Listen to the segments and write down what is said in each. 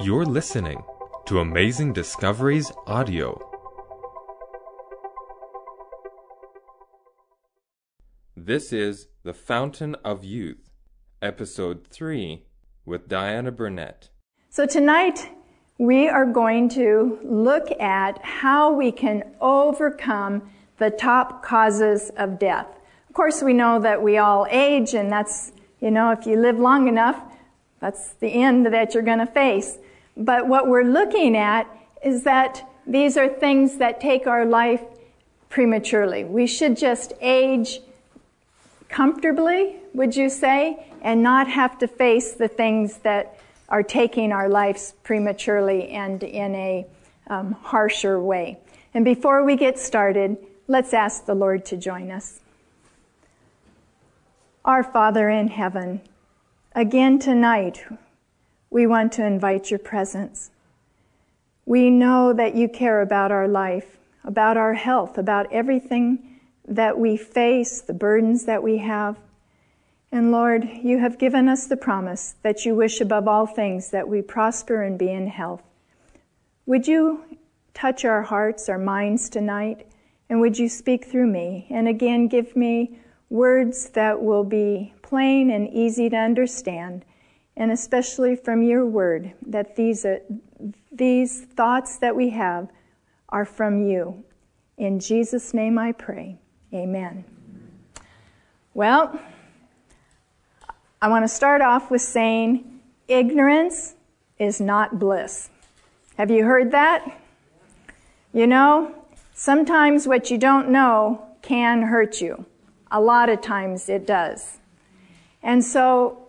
You're listening to Amazing Discoveries Audio. This is The Fountain of Youth, Episode 3, with Diane Burnett. So tonight, we are going to look at how we can overcome the top causes of death. Of course, we know that we all age, and that's, if you live long enough, that's the end that you're going to face. But what we're looking at is that these are things that take our life prematurely. We should just age comfortably, would you say, and not have to face the things that are taking our lives prematurely and in a harsher way. And before we get started, let's ask the Lord to join us. Our Father in heaven, again tonight, we want to invite your presence. We know that you care about our life, about our health, about everything that we face, the burdens that we have. And Lord, you have given us the promise that you wish above all things that we prosper and be in health. Would you touch our hearts, our minds tonight, and would you speak through me? And again, give me words that will be plain and easy to understand, and especially from your word, that these thoughts that we have are from you. In Jesus' name I pray. Amen. Well, I want to start off with saying ignorance is not bliss. Have you heard that? Sometimes what you don't know can hurt you. A lot of times it does. And so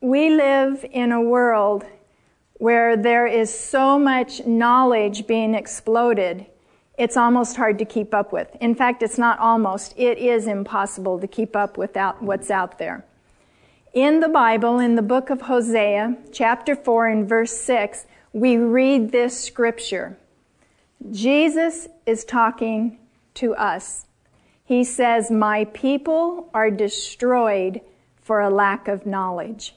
we live in a world where there is so much knowledge being exploded, it's almost hard to keep up with. In fact, it's not almost. It is impossible to keep up with what's out there. In the Bible, in the book of Hosea, chapter 4 and verse 6, we read this scripture. Jesus is talking to us. He says, "My people are destroyed for a lack of knowledge."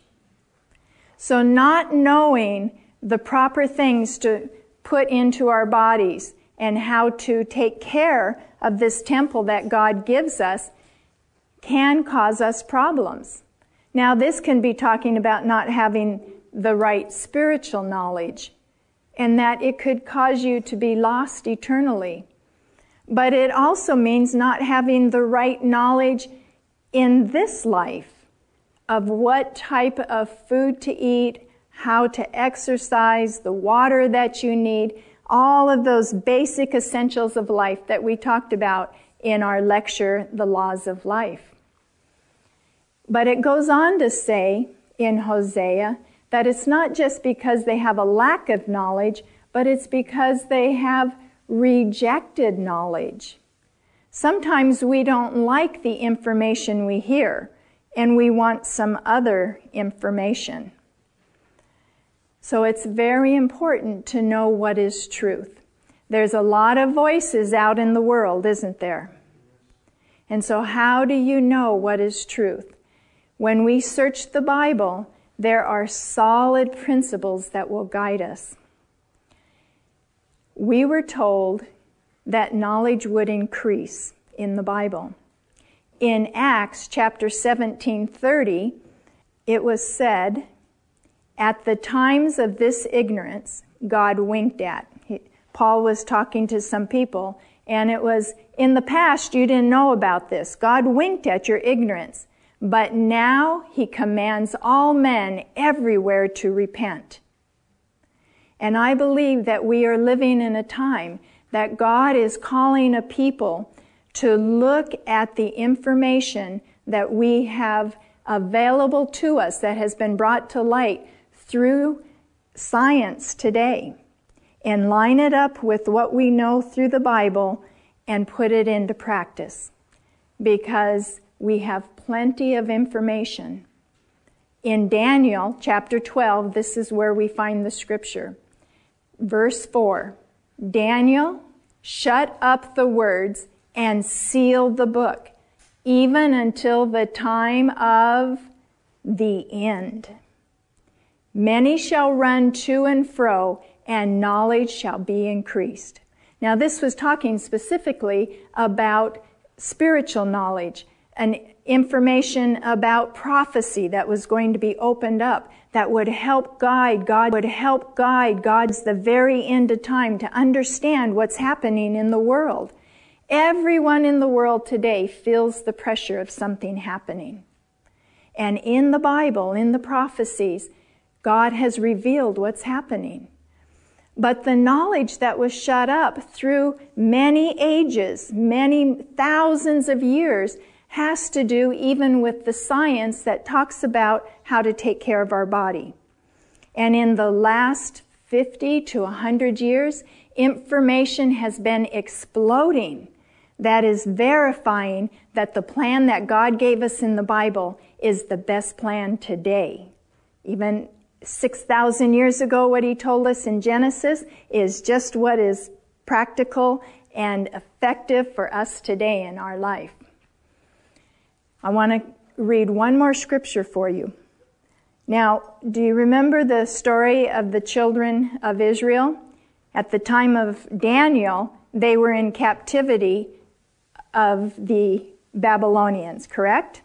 So not knowing the proper things to put into our bodies and how to take care of this temple that God gives us can cause us problems. Now, this can be talking about not having the right spiritual knowledge, and that it could cause you to be lost eternally. But it also means not having the right knowledge in this life of what type of food to eat, how to exercise, the water that you need, all of those basic essentials of life that we talked about in our lecture, The Laws of Life. But it goes on to say in Hosea that it's not just because they have a lack of knowledge, but it's because they have rejected knowledge. Sometimes we don't like the information we hear, and we want some other information. So it's very important to know what is truth. There's a lot of voices out in the world, isn't there? And so how do you know what is truth? When we search the Bible, there are solid principles that will guide us. We were told that knowledge would increase in the Bible. In Acts chapter 17:30, it was said, "At the times of this ignorance, God winked at." Paul was talking to some people, and it was, in the past, you didn't know about this. God winked at your ignorance, but now he commands all men everywhere to repent. And I believe that we are living in a time that God is calling a people to look at the information that we have available to us that has been brought to light through science today, and line it up with what we know through the Bible and put it into practice, because we have plenty of information. In Daniel chapter 12, this is where we find the scripture. Verse 4, "Daniel shut up the words and sealed the book, even until the time of the end." Many shall run to and fro, and knowledge shall be increased. Now, this was talking specifically about spiritual knowledge and information about prophecy that was going to be opened up that would help guide. God would help guide God's the very end of time to understand what's happening in the world. Everyone in the world today feels the pressure of something happening. And in the Bible, in the prophecies, God has revealed what's happening. But the knowledge that was shut up through many ages, many thousands of years, has to do even with the science that talks about how to take care of our body. And in the last 50 to 100 years, information has been exploding that is verifying that the plan that God gave us in the Bible is the best plan today. Even 6,000 years ago, what he told us in Genesis is just what is practical and effective for us today in our life. I want to read one more scripture for you. Now, do you remember the story of the children of Israel? At the time of Daniel, they were in captivity of the Babylonians, correct?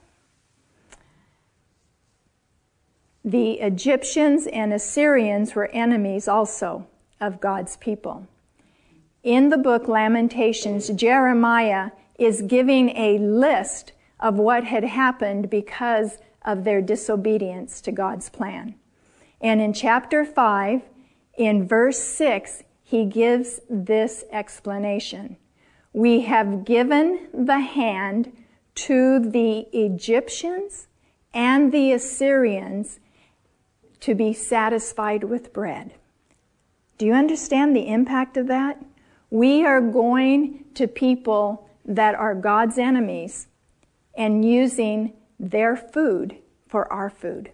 The Egyptians and Assyrians were enemies also of God's people. In the book Lamentations, Jeremiah is giving a list of what had happened because of their disobedience to God's plan. And in chapter 5, in verse 6, he gives this explanation. We have given the hand to the Egyptians and the Assyrians to be satisfied with bread. Do you understand the impact of that? We are going to people that are God's enemies and using their food for our food.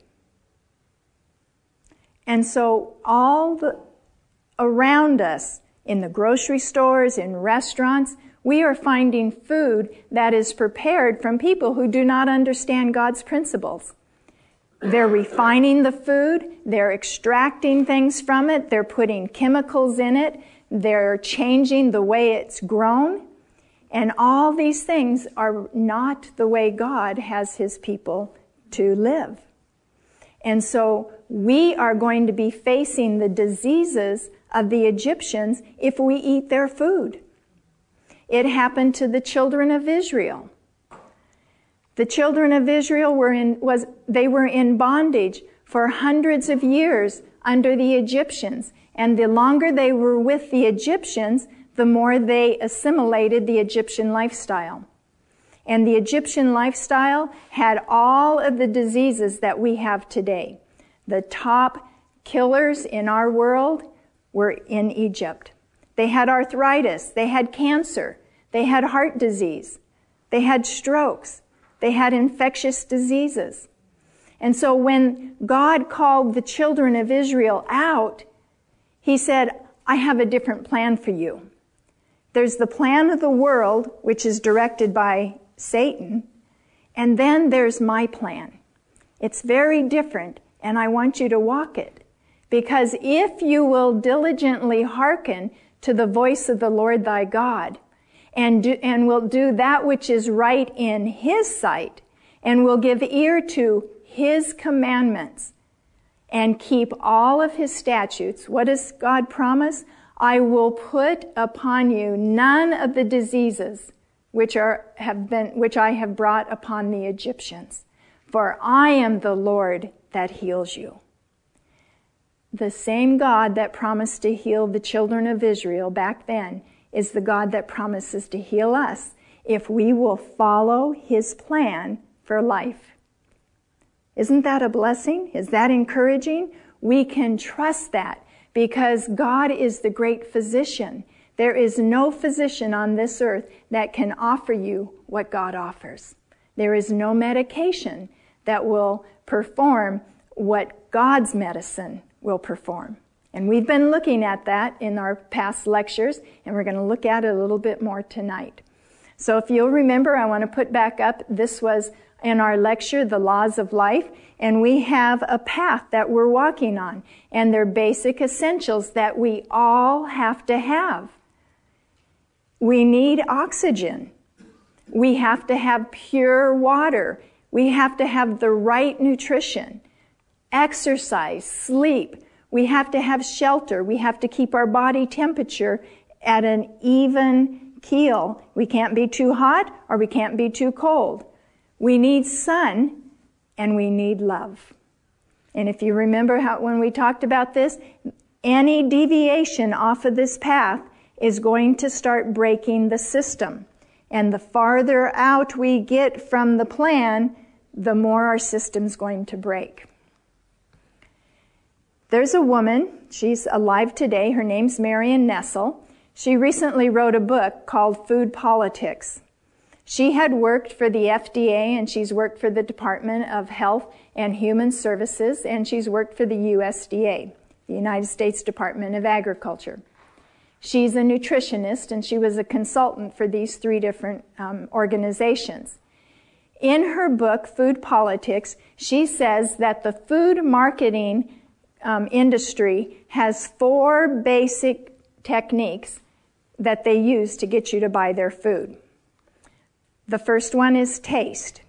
And so around us, in the grocery stores, in restaurants, we are finding food that is prepared from people who do not understand God's principles. They're refining the food, they're extracting things from it, they're putting chemicals in it, they're changing the way it's grown, and all these things are not the way God has his people to live. And so we are going to be facing the diseases of the Egyptians if we eat their food. It happened to the children of Israel. The children of Israel were in bondage for hundreds of years under the Egyptians, and the longer they were with the Egyptians, the more they assimilated the Egyptian lifestyle. And the Egyptian lifestyle had all of the diseases that we have today. The top killers in our world were in Egypt. They had arthritis, they had cancer, they had heart disease, they had strokes, they had infectious diseases. And so when God called the children of Israel out, he said, I have a different plan for you. There's the plan of the world, which is directed by Satan, and then there's my plan. It's very different, and I want you to walk it. Because if you will diligently hearken to the voice of the Lord thy God, and will do that which is right in his sight, and will give ear to his commandments, and keep all of his statutes, what does God promise? I will put upon you none of the diseases which I have brought upon the Egyptians, for I am the Lord that heals you. The same God that promised to heal the children of Israel back then is the God that promises to heal us if we will follow his plan for life. Isn't that a blessing? Is that encouraging? We can trust that because God is the great physician. There is no physician on this earth that can offer you what God offers. There is no medication that will perform what God's medicine will perform. And we've been looking at that in our past lectures, and we're going to look at it a little bit more tonight. So if you'll remember, I want to put back up, this was in our lecture, The Laws of Life, and we have a path that we're walking on, and they're basic essentials that we all have to have. We need oxygen. We have to have pure water. We have to have the right nutrition, exercise, sleep. We have to have shelter. We have to keep our body temperature at an even keel. We can't be too hot or we can't be too cold. We need sun and we need love. And if you remember how when we talked about this, any deviation off of this path is going to start breaking the system. And the farther out we get from the plan, the more our system's going to break. There's a woman, she's alive today, her name's Marion Nestle. She recently wrote a book called Food Politics. She had worked for the FDA, and she's worked for the Department of Health and Human Services, and she's worked for the USDA, the United States Department of Agriculture. She's a nutritionist, and she was a consultant for these three different organizations. In her book, Food Politics, she says that the food marketing industry has four basic techniques that they use to get you to buy their food. The first one is taste.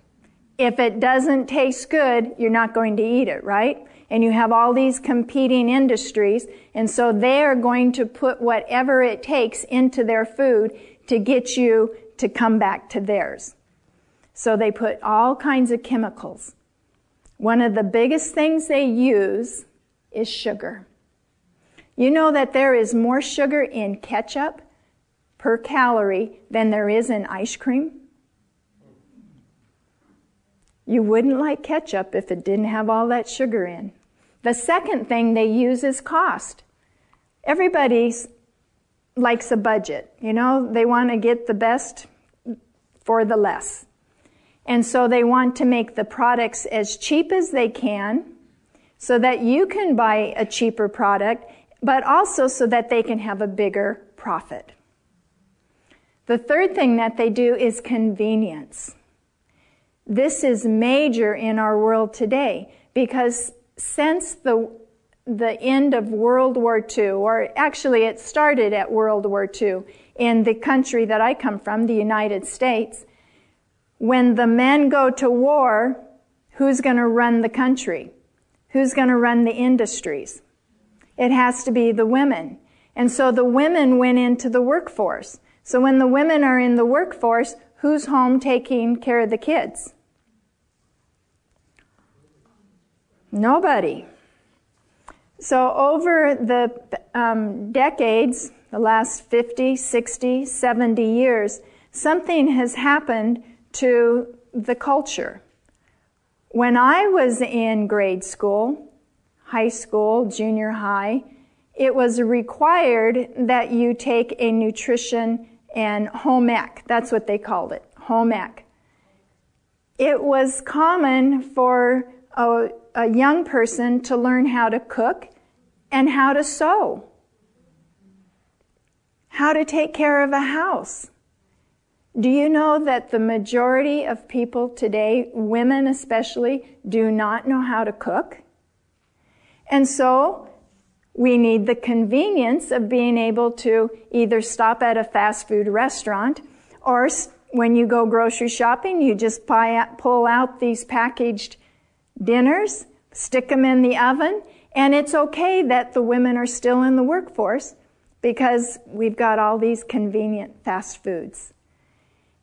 If it doesn't taste good, you're not going to eat it, right? And you have all these competing industries, and so they are going to put whatever it takes into their food to get you to come back to theirs. So they put all kinds of chemicals. One of the biggest things they use is sugar. You know that there is more sugar in ketchup per calorie than there is in ice cream? You wouldn't like ketchup if it didn't have all that sugar in. The second thing they use is cost. Everybody likes a budget. You know, they want to get the best for the less. And so they want to make the products as cheap as they can so that you can buy a cheaper product, but also so that they can have a bigger profit. The third thing that they do is convenience. This is major in our world today because since the end of World War II, or actually it started at World War II in the country that I come from, the United States, when the men go to war, who's going to run the country? Who's going to run the industries? It has to be the women. And so the women went into the workforce. So when the women are in the workforce, who's home taking care of the kids? Nobody. So over the decades, the last 50, 60, 70 years, something has happened to the culture. When I was in grade school, high school, junior high, it was required that you take a nutrition and home ec. That's what they called it, home ec. It was common for a young person to learn how to cook and how to sew, how to take care of a house. Do you know that the majority of people today, women especially, do not know how to cook? And so we need the convenience of being able to either stop at a fast food restaurant, or when you go grocery shopping, you just pull out these packaged dinners, stick them in the oven, and it's okay that the women are still in the workforce because we've got all these convenient fast foods.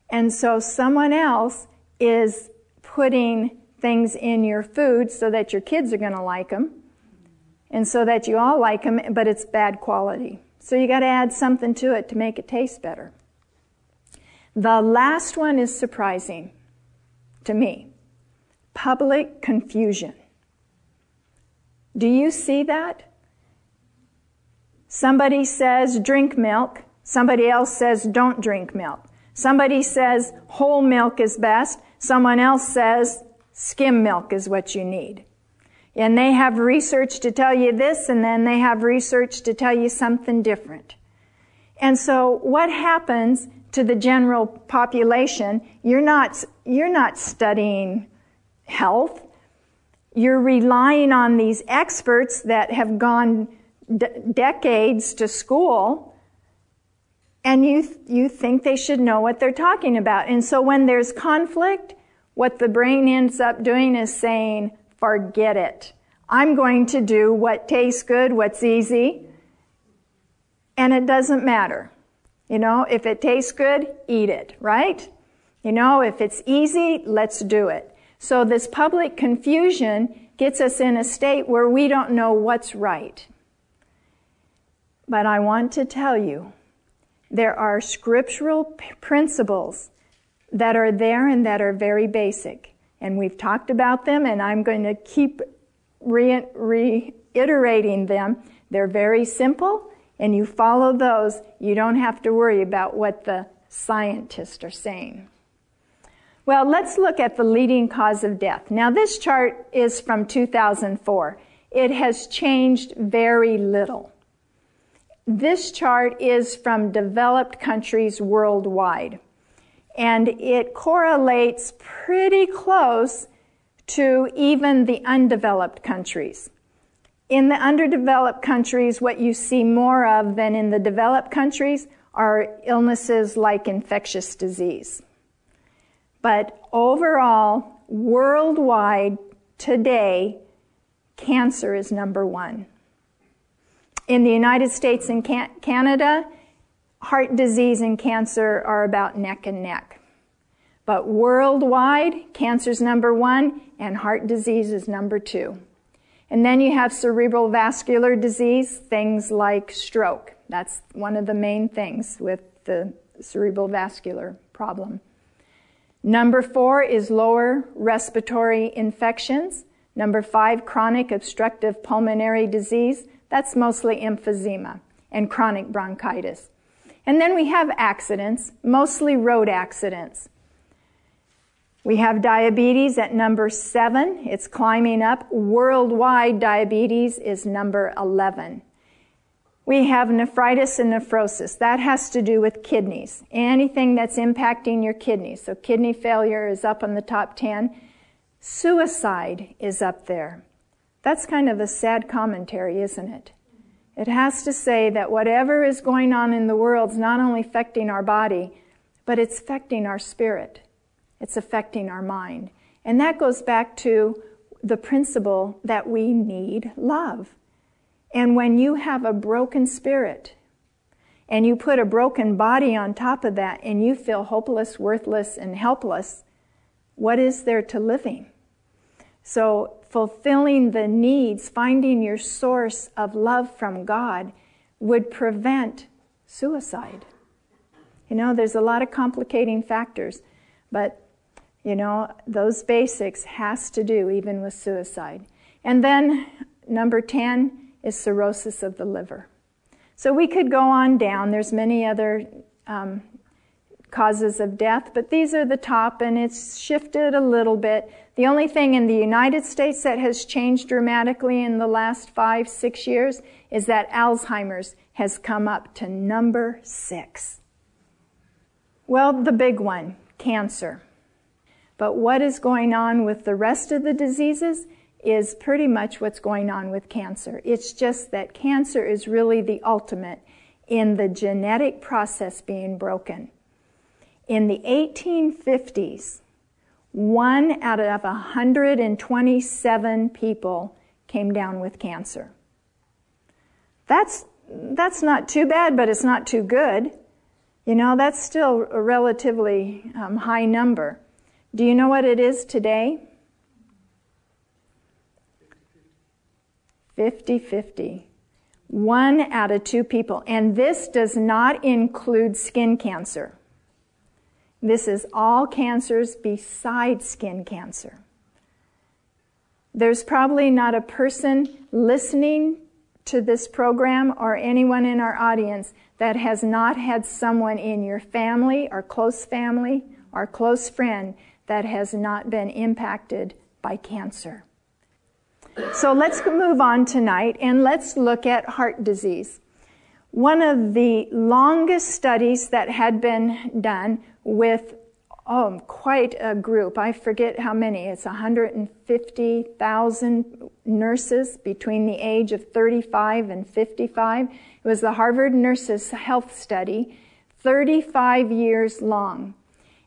And so someone else is putting things in your food so that your kids are going to like them, and so that you all like them, but it's bad quality. So you got to add something to it to make it taste better. The last one is surprising to me. Public confusion. Do you see that? Somebody says drink milk. Somebody else says don't drink milk. Somebody says whole milk is best. Someone else says skim milk is what you need. And they have research to tell you this, and then they have research to tell you something different. And so what happens to the general population, you're not studying health. You're relying on these experts that have gone decades to school, and you think they should know what they're talking about. And so when there's conflict, what the brain ends up doing is saying, forget it. I'm going to do what tastes good, what's easy, and it doesn't matter. You know, if it tastes good, eat it, right? You know, if it's easy, let's do it. So this public confusion gets us in a state where we don't know what's right. But I want to tell you, there are scriptural principles that are there and that are very basic. And we've talked about them, and I'm going to keep reiterating them. They're very simple, and you follow those. You don't have to worry about what the scientists are saying. Well, let's look at the leading cause of death. Now, this chart is from 2004. It has changed very little. This chart is from developed countries worldwide, and it correlates pretty close to even the undeveloped countries. In the underdeveloped countries, what you see more of than in the developed countries are illnesses like infectious disease. But overall, worldwide, today, cancer is number one. In the United States and Canada, heart disease and cancer are about neck and neck. But worldwide, cancer's number one, and heart disease is number two. And then you have cerebral vascular disease, things like stroke. That's one of the main things with the cerebral vascular problem. Number four is lower respiratory infections. Number five, chronic obstructive pulmonary disease. That's mostly emphysema and chronic bronchitis. And then we have accidents, mostly road accidents. We have diabetes at number 7. It's climbing up. Worldwide, diabetes is number 11. We have nephritis and nephrosis. That has to do with kidneys, anything that's impacting your kidneys. So kidney failure is up on the top 10. Suicide is up there. That's kind of a sad commentary, isn't it? It has to say that whatever is going on in the world is not only affecting our body, but it's affecting our spirit. It's affecting our mind. And that goes back to the principle that we need love. And when you have a broken spirit and you put a broken body on top of that and you feel hopeless, worthless, and helpless, what is there to living? So fulfilling the needs, finding your source of love from God would prevent suicide. You know, there's a lot of complicating factors. But, you know, those basics has to do even with suicide. And then number 10 is cirrhosis of the liver. So we could go on down. There's many other causes of death, but these are the top, and it's shifted a little bit. The only thing in the United States that has changed dramatically in the last 5-6 years is that Alzheimer's has come up to number 6. Well, the big one. Cancer. But what is going on with the rest of the diseases is pretty much what's going on with cancer. It's just that cancer is really the ultimate in the genetic process being broken. In the 1850s, 1 out of 127 people came down with cancer. That's not too bad, but it's not too good. You know, that's still a relatively high number. Do you know what it is today? 50-50. 1 out of 2 people. And this does not include skin cancer. This is all cancers besides skin cancer. There's probably not a person listening to this program or anyone in our audience that has not had someone in your family or close friend that has not been impacted by cancer. So let's move on tonight and let's look at heart disease. one of the longest studies that had been done with quite a group. I forget how many. It's 150,000 nurses between the age of 35 and 55. It was the Harvard Nurses Health Study, 35 years long.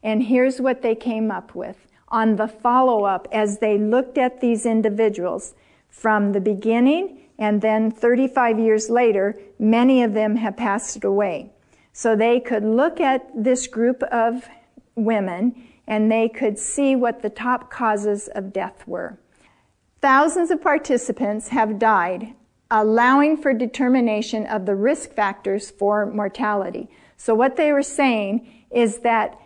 And here's what they came up with on the follow-up as they looked at these individuals from the beginning, and then 35 years later, many of them have passed away. So they could look at this group of women, and they could see what the top causes of death were. Thousands of participants have died, allowing for determination of the risk factors for mortality. So what they were saying is that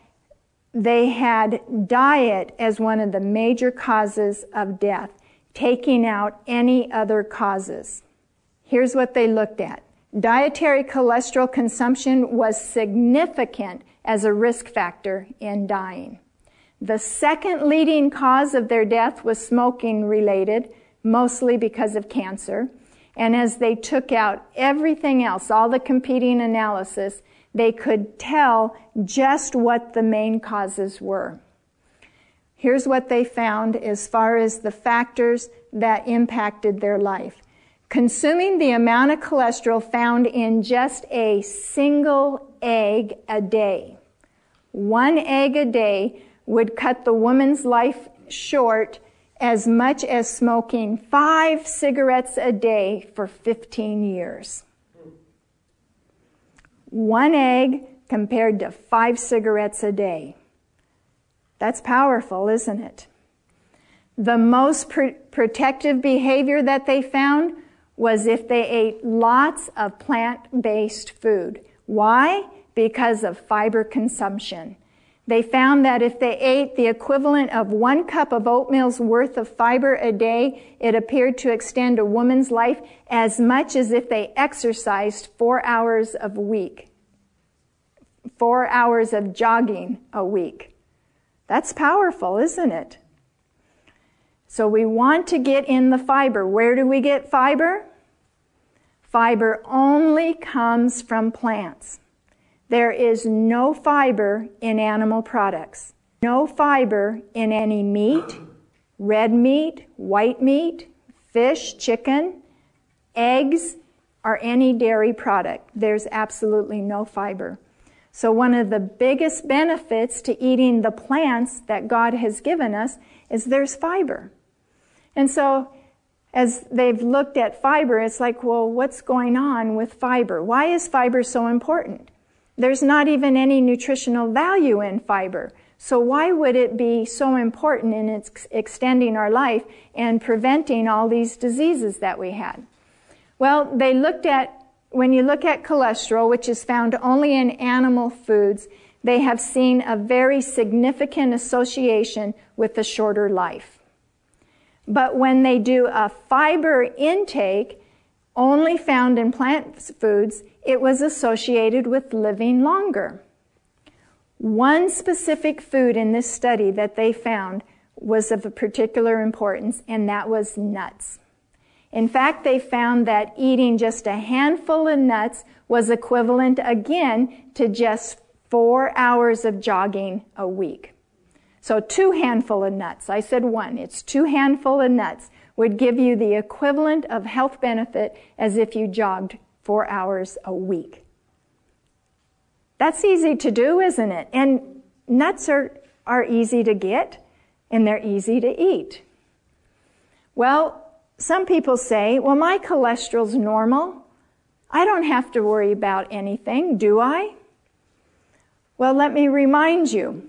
they had diet as one of the major causes of death, taking out any other causes. Here's what they looked at. Dietary cholesterol consumption was significant as a risk factor in dying. The second leading cause of their death was smoking-related, mostly because of cancer. And as they took out everything else, all the competing analysis, they could tell just what the main causes were. Here's what they found as far as the factors that impacted their life. Consuming the amount of cholesterol found in just a single egg a day. One egg a day would cut the woman's life short as much as smoking 5 cigarettes a day for 15 years. One egg compared to 5 cigarettes a day. That's powerful, isn't it? The most protective behavior that they found was if they ate lots of plant-based food. Why? Because of fiber consumption. They found that if they ate the equivalent of 1 cup of oatmeal's worth of fiber a day, it appeared to extend a woman's life as much as if they exercised 4 hours a week, 4 hours of jogging a week. That's powerful, isn't it? So we want to get in the fiber. Where do we get fiber? Fiber only comes from plants. There is no fiber in animal products. No fiber in any meat, red meat, white meat, fish, chicken, eggs, or any dairy product. There's absolutely no fiber. So one of the biggest benefits to eating the plants that God has given us is there's fiber. And so as they've looked at fiber, it's like, well, what's going on with fiber? Why is fiber so important? There's not even any nutritional value in fiber. So why would it be so important in its extending our life and preventing all these diseases that we had? Well, they looked at when you look at cholesterol, which is found only in animal foods, they have seen a very significant association with a shorter life. But when they do a fiber intake, only found in plant foods, it was associated with living longer. One specific food in this study that they found was of a particular importance, and that was nuts. In fact, they found that eating just a handful of nuts was equivalent, again, to just 4 hours of jogging a week. So 2 handfuls of nuts, I said 1, it's 2 handfuls of nuts, would give you the equivalent of health benefit as if you jogged 4 hours a week. That's easy to do, isn't it? And nuts are easy to get, and they're easy to eat. Well, some people say, well, my cholesterol's normal. I don't have to worry about anything, do I? Well, let me remind you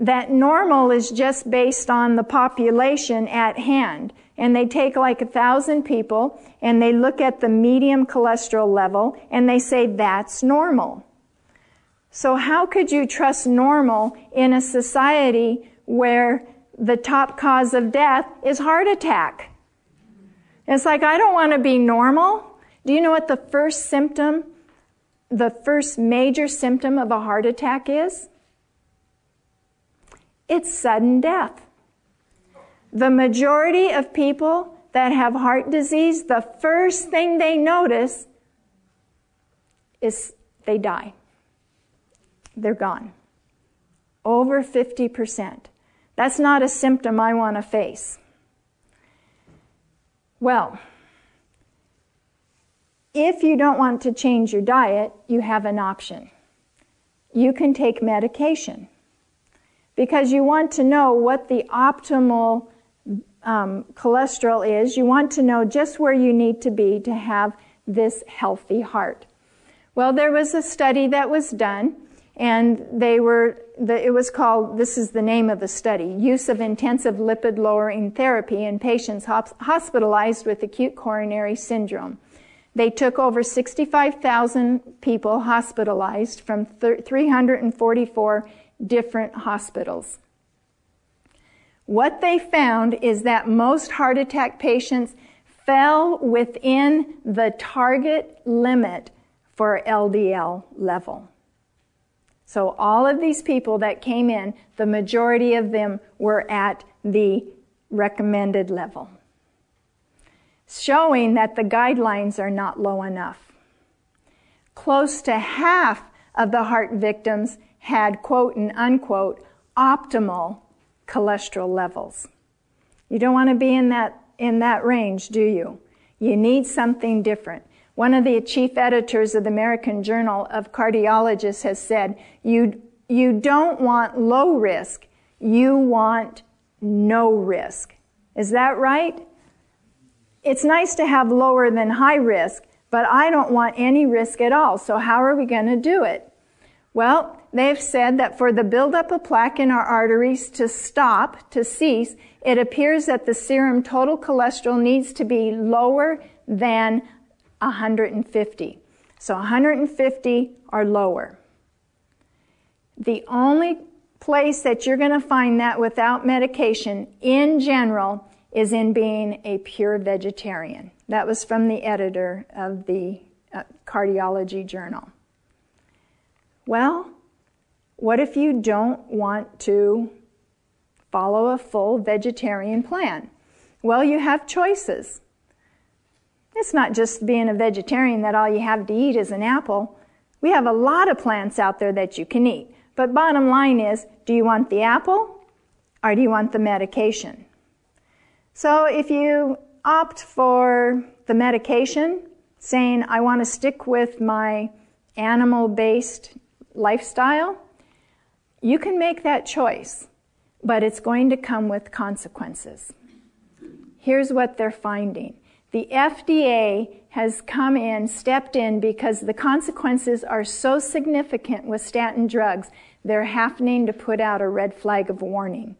that normal is just based on the population at hand. And they take like 1,000 people and they look at the medium cholesterol level and they say that's normal. So how could you trust normal in a society where the top cause of death is heart attack? It's like, I don't want to be normal. Do you know what the first major symptom of a heart attack is? It's sudden death. The majority of people that have heart disease, the first thing they notice is they die. They're gone. Over 50%. That's not a symptom I want to face. Well, if you don't want to change your diet, you have an option. You can take medication, because you want to know what the optimal cholesterol is. You want to know just where you need to be to have this healthy heart. Well, there was a study that was done, and it was called, this is the name of the study, Use of Intensive Lipid-Lowering Therapy in Patients Hospitalized with Acute Coronary Syndrome. They took over 65,000 people hospitalized from 344 different hospitals. What they found is that most heart attack patients fell within the target limit for LDL level. So all of these people that came in, the majority of them were at the recommended level, showing that the guidelines are not low enough. Close to half of the heart victims had, quote and unquote, optimal cholesterol levels. You don't want to be in that range, do you? You need something different. One of the chief editors of the American Journal of Cardiologists has said, you don't want low risk, you want no risk. Is that right? It's nice to have lower than high risk, but I don't want any risk at all, so how are we going to do it? Well, they've said that for the buildup of plaque in our arteries to stop, to cease, it appears that the serum total cholesterol needs to be lower than 150. So 150 or lower. The only place that you're going to find that without medication in general is in being a pure vegetarian. That was from the editor of the cardiology journal. Well, what if you don't want to follow a full vegetarian plan? Well, you have choices. It's not just being a vegetarian that all you have to eat is an apple. We have a lot of plants out there that you can eat. But bottom line is, do you want the apple or do you want the medication? So if you opt for the medication, saying, I want to stick with my animal-based lifestyle, you can make that choice, but it's going to come with consequences. Here's what they're finding. The FDA has come in, stepped in, because the consequences are so significant with statin drugs, they're having to put out a red flag of warning.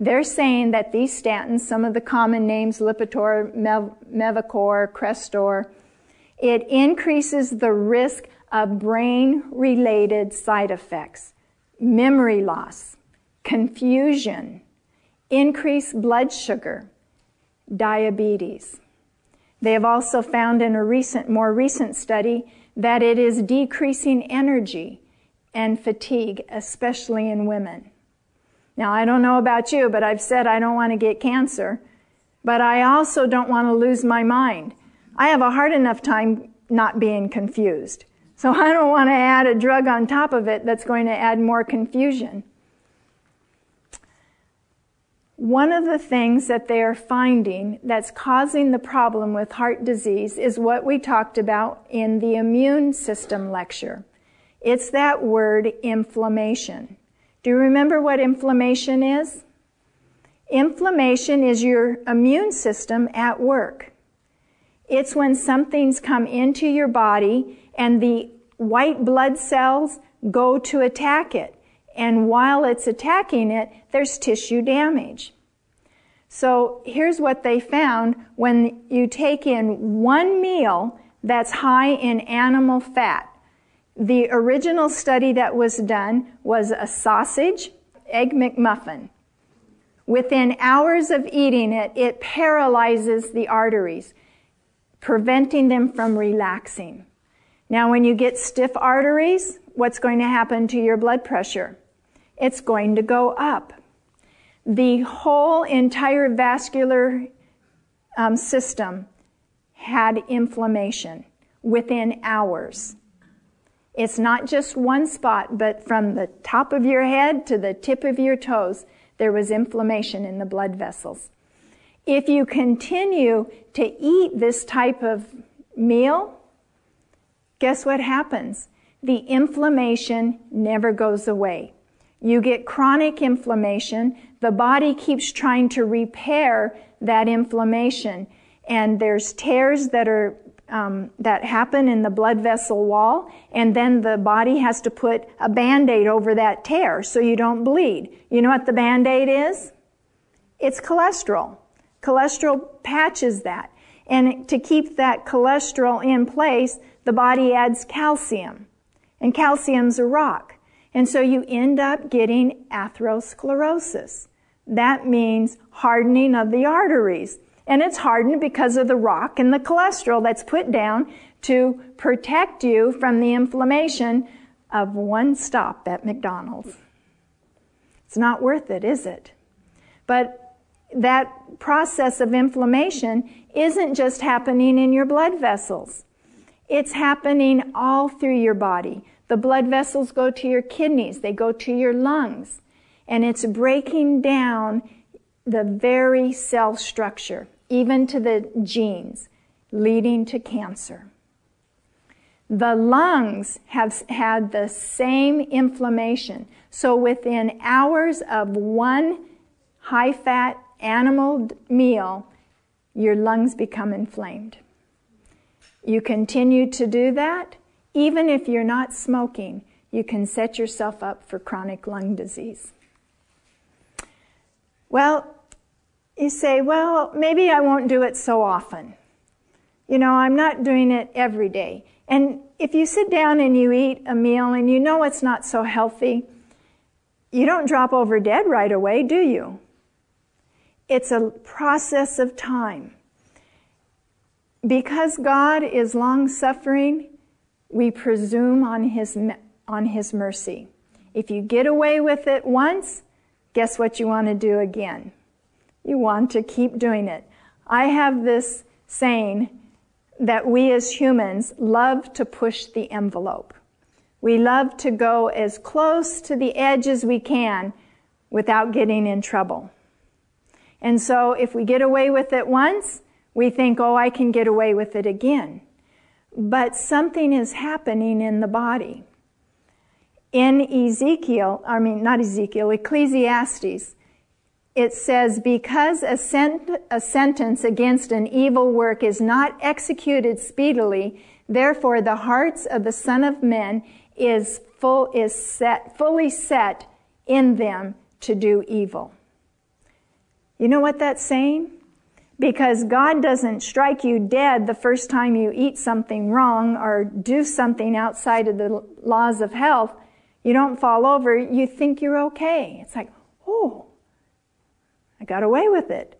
They're saying that these statins, some of the common names, Lipitor, Mevacor, Crestor, it increases the risk of brain-related side effects, memory loss, confusion, increased blood sugar, diabetes. They have also found in a more recent study that it is decreasing energy and fatigue, especially in women. Now, I don't know about you, but I've said I don't want to get cancer, but I also don't want to lose my mind. I have a hard enough time not being confused. So I don't want to add a drug on top of it that's going to add more confusion. One of the things that they are finding that's causing the problem with heart disease is what we talked about in the immune system lecture. It's that word inflammation. Do you remember what inflammation is? Inflammation is your immune system at work. It's when something's come into your body and the white blood cells go to attack it. And while it's attacking it, there's tissue damage. So here's what they found when you take in one meal that's high in animal fat. The original study that was done was a sausage, egg McMuffin. Within hours of eating it, it paralyzes the arteries, preventing them from relaxing. Now, when you get stiff arteries, what's going to happen to your blood pressure? It's going to go up. The whole entire vascular system had inflammation within hours. It's not just one spot, but from the top of your head to the tip of your toes, there was inflammation in the blood vessels. If you continue to eat this type of meal, guess what happens? The inflammation never goes away. You get chronic inflammation. The body keeps trying to repair that inflammation. And there's tears that are that happen in the blood vessel wall, and then the body has to put a Band-Aid over that tear so you don't bleed. You know what the Band-Aid is? It's cholesterol. Cholesterol patches that. And to keep that cholesterol in place, the body adds calcium. And calcium's a rock. And so you end up getting atherosclerosis. That means hardening of the arteries. And it's hardened because of the rock and the cholesterol that's put down to protect you from the inflammation of one stop at McDonald's. It's not worth it, is it? But that process of inflammation isn't just happening in your blood vessels. It's happening all through your body. The blood vessels go to your kidneys. They go to your lungs. And it's breaking down the very cell structure, even to the genes, leading to cancer. The lungs have had the same inflammation. So within hours of one high-fat animal meal, your lungs become inflamed. You continue to do that, even if you're not smoking, you can set yourself up for chronic lung disease. Well, you say, well, maybe I won't do it so often. You know, I'm not doing it every day. And if you sit down and you eat a meal and you know it's not so healthy, you don't drop over dead right away, do you? It's a process of time. Because God is long-suffering, we presume on His mercy. If you get away with it once, guess what you want to do again? You want to keep doing it. I have this saying that we as humans love to push the envelope. We love to go as close to the edge as we can without getting in trouble. And so if we get away with it once, we think, oh, I can get away with it again. But something is happening in the body. In Ecclesiastes, it says, because a sentence against an evil work is not executed speedily, therefore the hearts of the Son of Man is fully set in them to do evil. You know what that's saying? Because God doesn't strike you dead the first time you eat something wrong or do something outside of the laws of health. You don't fall over, you think you're okay. It's like, oh, I got away with it.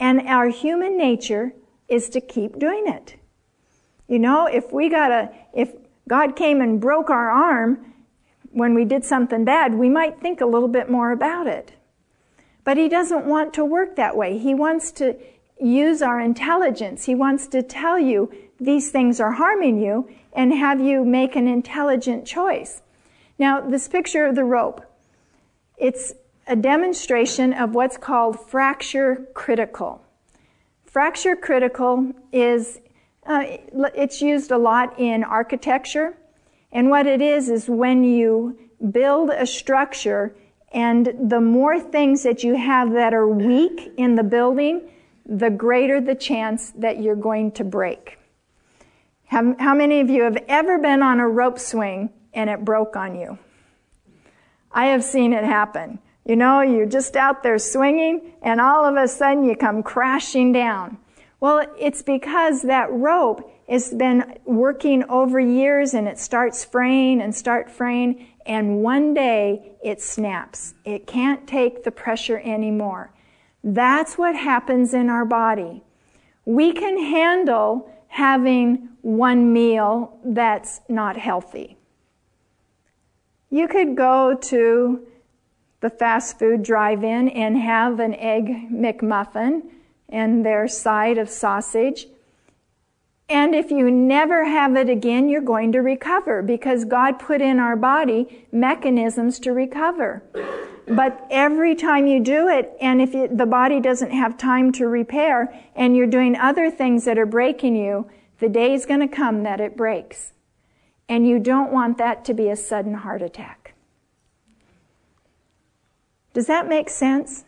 And our human nature is to keep doing it. You know, if God came and broke our arm when we did something bad, we might think a little bit more about it. But He doesn't want to work that way. He wants to use our intelligence. He wants to tell you these things are harming you and have you make an intelligent choice. Now, this picture of the rope, it's a demonstration of what's called fracture critical. Fracture critical is, it's used a lot in architecture. And what it is when you build a structure and the more things that you have that are weak in the building, the greater the chance that you're going to break. How many of you have ever been on a rope swing and it broke on you? I have seen it happen. You know, you're just out there swinging and all of a sudden you come crashing down. Well, it's because that rope has been working over years and it starts fraying and and one day it snaps. It can't take the pressure anymore. That's what happens in our body. We can handle having one meal that's not healthy. You could go to the fast food drive-in and have an Egg McMuffin and their side of sausage. And if you never have it again, you're going to recover, because God put in our body mechanisms to recover. But every time you do it, and if the body doesn't have time to repair, and you're doing other things that are breaking you, the day's going to come that it breaks. And you don't want that to be a sudden heart attack. Does that make sense?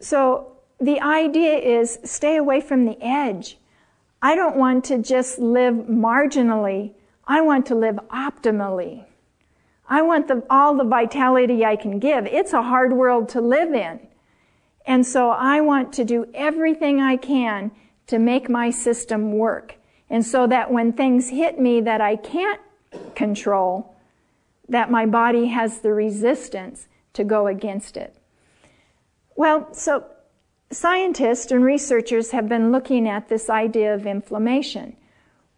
So the idea is stay away from the edge. I don't want to just live marginally. I want to live optimally. I want all the vitality I can give. It's a hard world to live in. And so I want to do everything I can to make my system work. And so that when things hit me that I can't control, that my body has the resistance to go against it. Well, so scientists and researchers have been looking at this idea of inflammation.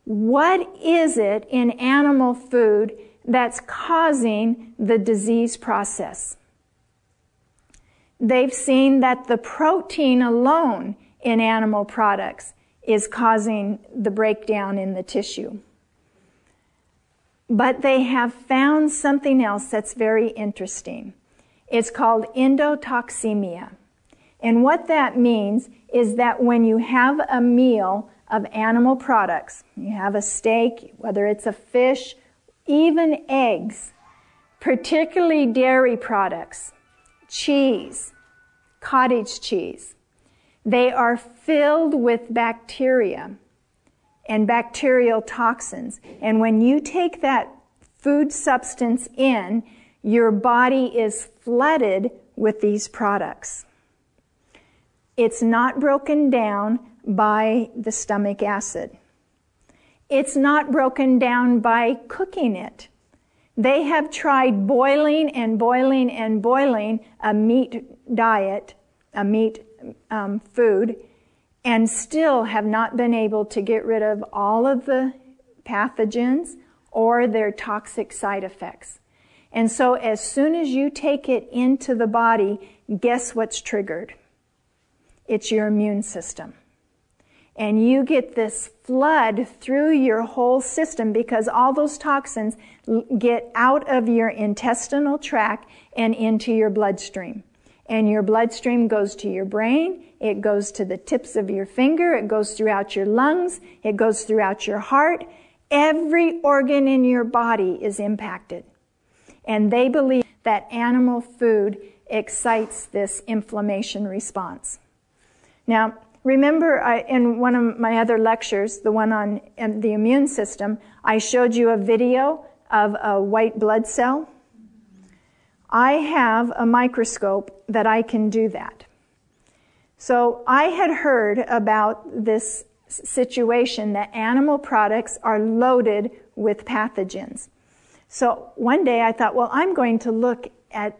What is it in animal food that's causing the disease process? They've seen that the protein alone in animal products is causing the breakdown in the tissue. But they have found something else that's very interesting. It's called endotoxemia. And what that means is that when you have a meal of animal products, you have a steak, whether it's a fish, even eggs, particularly dairy products, cheese, cottage cheese, they are filled with bacteria and bacterial toxins. And when you take that food substance in, your body is flooded with these products. It's not broken down by the stomach acid. It's not broken down by cooking it. They have tried boiling and boiling and boiling a meat diet, a meat food, and still have not been able to get rid of all of the pathogens or their toxic side effects. And so as soon as you take it into the body, guess what's triggered? It's your immune system. And you get this flood through your whole system, because all those toxins get out of your intestinal tract and into your bloodstream. And your bloodstream goes to your brain, it goes to the tips of your finger, it goes throughout your lungs, it goes throughout your heart. Every organ in your body is impacted. And they believe that animal food excites this inflammation response. Now, remember, in one of my other lectures, the one on the immune system, I showed you a video of a white blood cell. I have a microscope that I can do that. So I had heard about this situation that animal products are loaded with pathogens. So one day I thought, well, I'm going to look at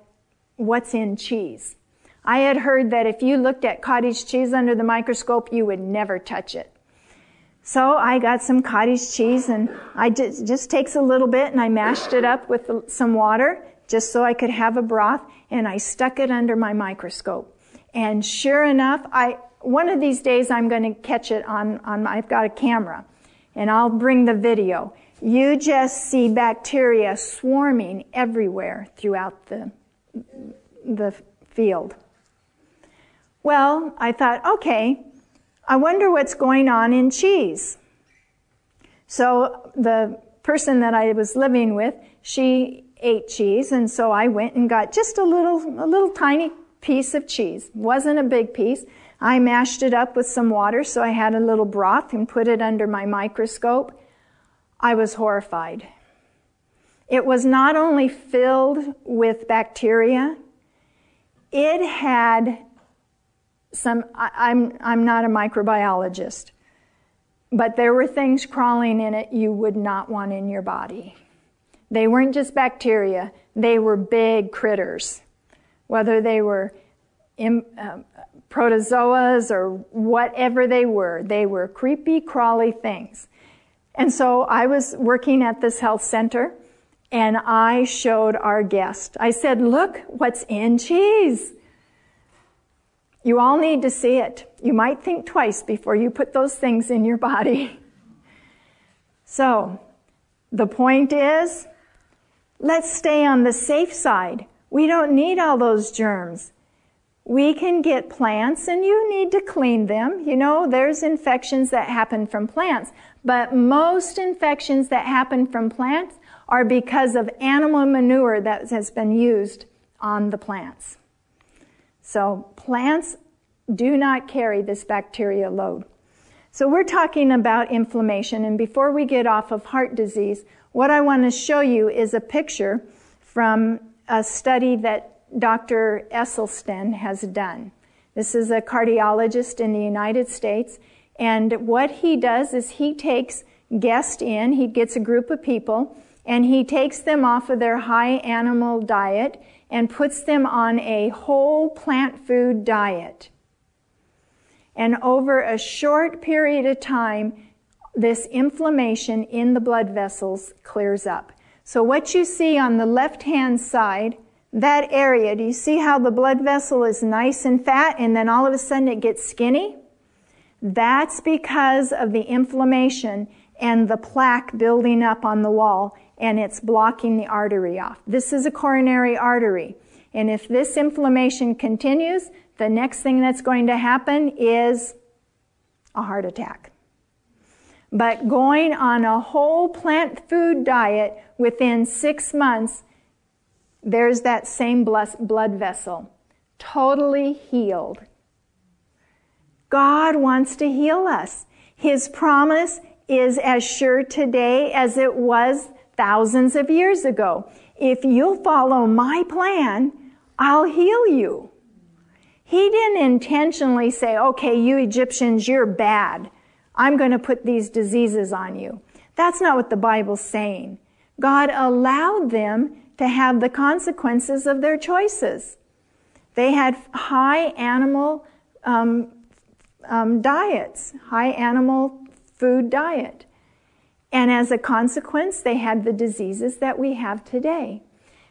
what's in cheese. I had heard that if you looked at cottage cheese under the microscope, you would never touch it. So I got some cottage cheese, and just takes a little bit, and I mashed it up with some water just so I could have a broth, and I stuck it under my microscope. And sure enough, one of these days I'm going to catch it on I've got a camera, and I'll bring the video. You just see bacteria swarming everywhere throughout the field. Well, I thought, okay, I wonder what's going on in cheese. So the person that I was living with, she ate cheese, and so I went and got just a little tiny piece of cheese. Wasn't a big piece. I mashed it up with some water, so I had a little broth and put it under my microscope. I was horrified. It was not only filled with bacteria, it had I'm not a microbiologist, but there were things crawling in it you would not want in your body. They weren't just bacteria, they were big critters. Whether they were protozoas or whatever they were creepy, crawly things. And so I was working at this health center, and I showed our guest. I said, look what's in cheese. You all need to see it. You might think twice before you put those things in your body. So, the point is, let's stay on the safe side. We don't need all those germs. We can get plants, and you need to clean them. You know, there's infections that happen from plants, but most infections that happen from plants are because of animal manure that has been used on the plants. So plants do not carry this bacteria load. So we're talking about inflammation, and before we get off of heart disease, what I want to show you is a picture from a study that Dr. Esselstyn has done. This is a cardiologist in the United States, and what he does is he takes guests in, he gets a group of people, and he takes them off of their high animal diet and puts them on a whole plant food diet. And over a short period of time, this inflammation in the blood vessels clears up. So what you see on the left-hand side, that area, do you see how the blood vessel is nice and fat and then all of a sudden it gets skinny? That's because of the inflammation and the plaque building up on the wall, and it's blocking the artery off. This is a coronary artery. And if this inflammation continues, the next thing that's going to happen is a heart attack. But going on a whole plant food diet within 6 months, there's that same blood vessel, totally healed. God wants to heal us. His promise is as sure today as it was thousands of years ago. If you'll follow my plan, I'll heal you. He didn't intentionally say, okay, you Egyptians, you're bad. I'm going to put these diseases on you. That's not what the Bible's saying. God allowed them to have the consequences of their choices. They had high animal diets, high animal food diet. And as a consequence, they had the diseases that we have today.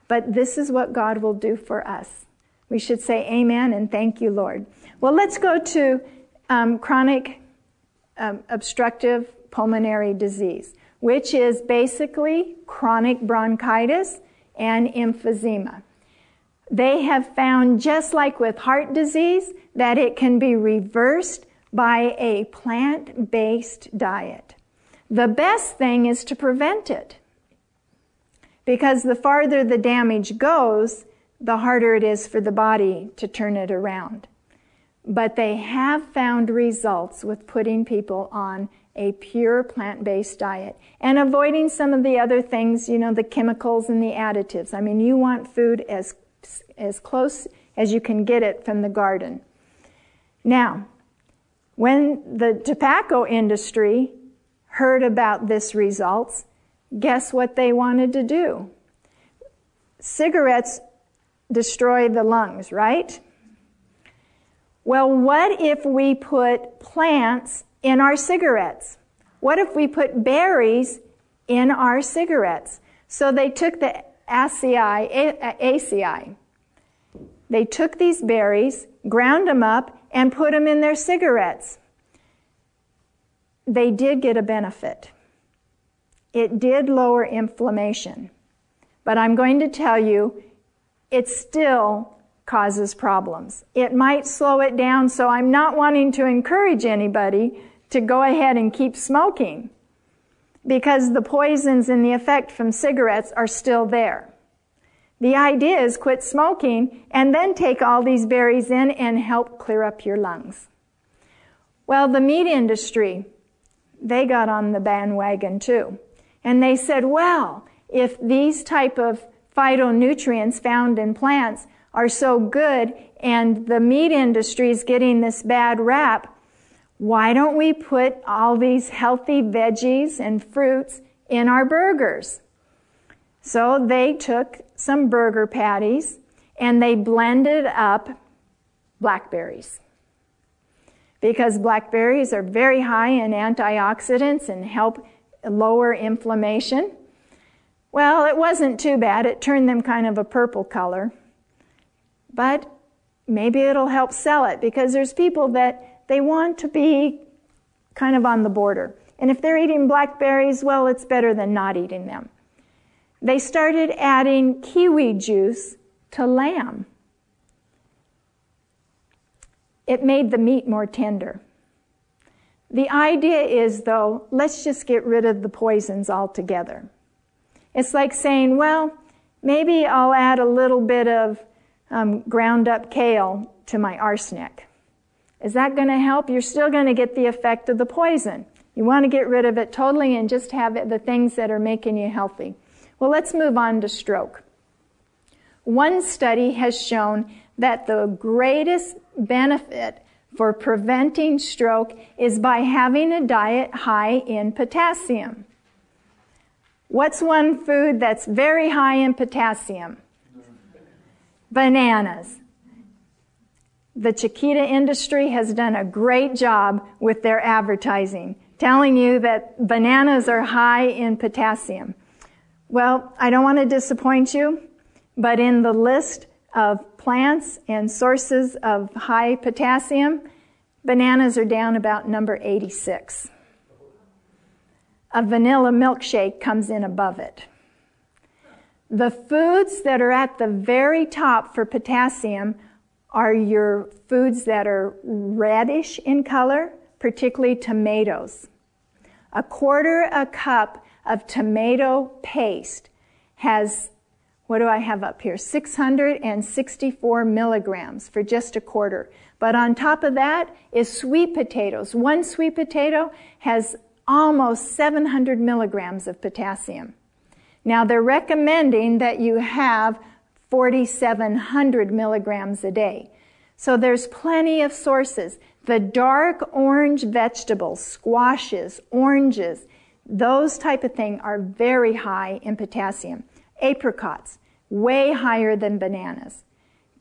But this is what God will do for us. We should say amen and thank you, Lord. Well, let's go to chronic obstructive pulmonary disease, which is basically chronic bronchitis and emphysema. They have found, just like with heart disease, that it can be reversed by a plant-based diet. The best thing is to prevent it, because the farther the damage goes, the harder it is for the body to turn it around. But they have found results with putting people on a pure plant-based diet and avoiding some of the other things, you know, the chemicals and the additives. I mean, you want food as close as you can get it from the garden. Now, when the tobacco industry heard about this results, guess what they wanted to do? Cigarettes destroy the lungs, right? Well, what if we put plants in our cigarettes? What if we put berries in our cigarettes? So they took the ACI. They took these berries, ground them up, and put them in their cigarettes. They did get a benefit. It did lower inflammation. But I'm going to tell you, it still causes problems. It might slow it down, so I'm not wanting to encourage anybody to go ahead and keep smoking, because the poisons and the effect from cigarettes are still there. The idea is quit smoking and then take all these berries in and help clear up your lungs. Well, the meat industry, they got on the bandwagon too. And they said, well, if these type of phytonutrients found in plants are so good and the meat industry is getting this bad rap, why don't we put all these healthy veggies and fruits in our burgers? So they took some burger patties and they blended up blackberries, because blackberries are very high in antioxidants and help lower inflammation. Well, it wasn't too bad. It turned them kind of a purple color. But maybe it'll help sell it, because there's people that they want to be kind of on the border. And if they're eating blackberries, well, it's better than not eating them. They started adding kiwi juice to lamb. It made the meat more tender. The idea is, though, let's just get rid of the poisons altogether. It's like saying, well, maybe I'll add a little bit of ground up kale to my arsenic. Is that going to help? You're still going to get the effect of the poison. You want to get rid of it totally and just have it, the things that are making you healthy. Well, let's move on to stroke. One study has shown that the greatest benefit for preventing stroke is by having a diet high in potassium. What's one food that's very high in potassium? Bananas. The Chiquita industry has done a great job with their advertising, telling you that bananas are high in potassium. Well, I don't want to disappoint you, but in the list of plants and sources of high potassium, bananas are down about number 86. A vanilla milkshake comes in above it. The foods that are at the very top for potassium are your foods that are reddish in color, particularly tomatoes. 1/4 cup of tomato paste has, what do I have up here? 664 milligrams for just 1/4. But on top of that is sweet potatoes. One sweet potato has almost 700 milligrams of potassium. Now they're recommending that you have 4,700 milligrams a day. So there's plenty of sources. The dark orange vegetables, squashes, oranges, those type of thing are very high in potassium. Apricots, way higher than bananas.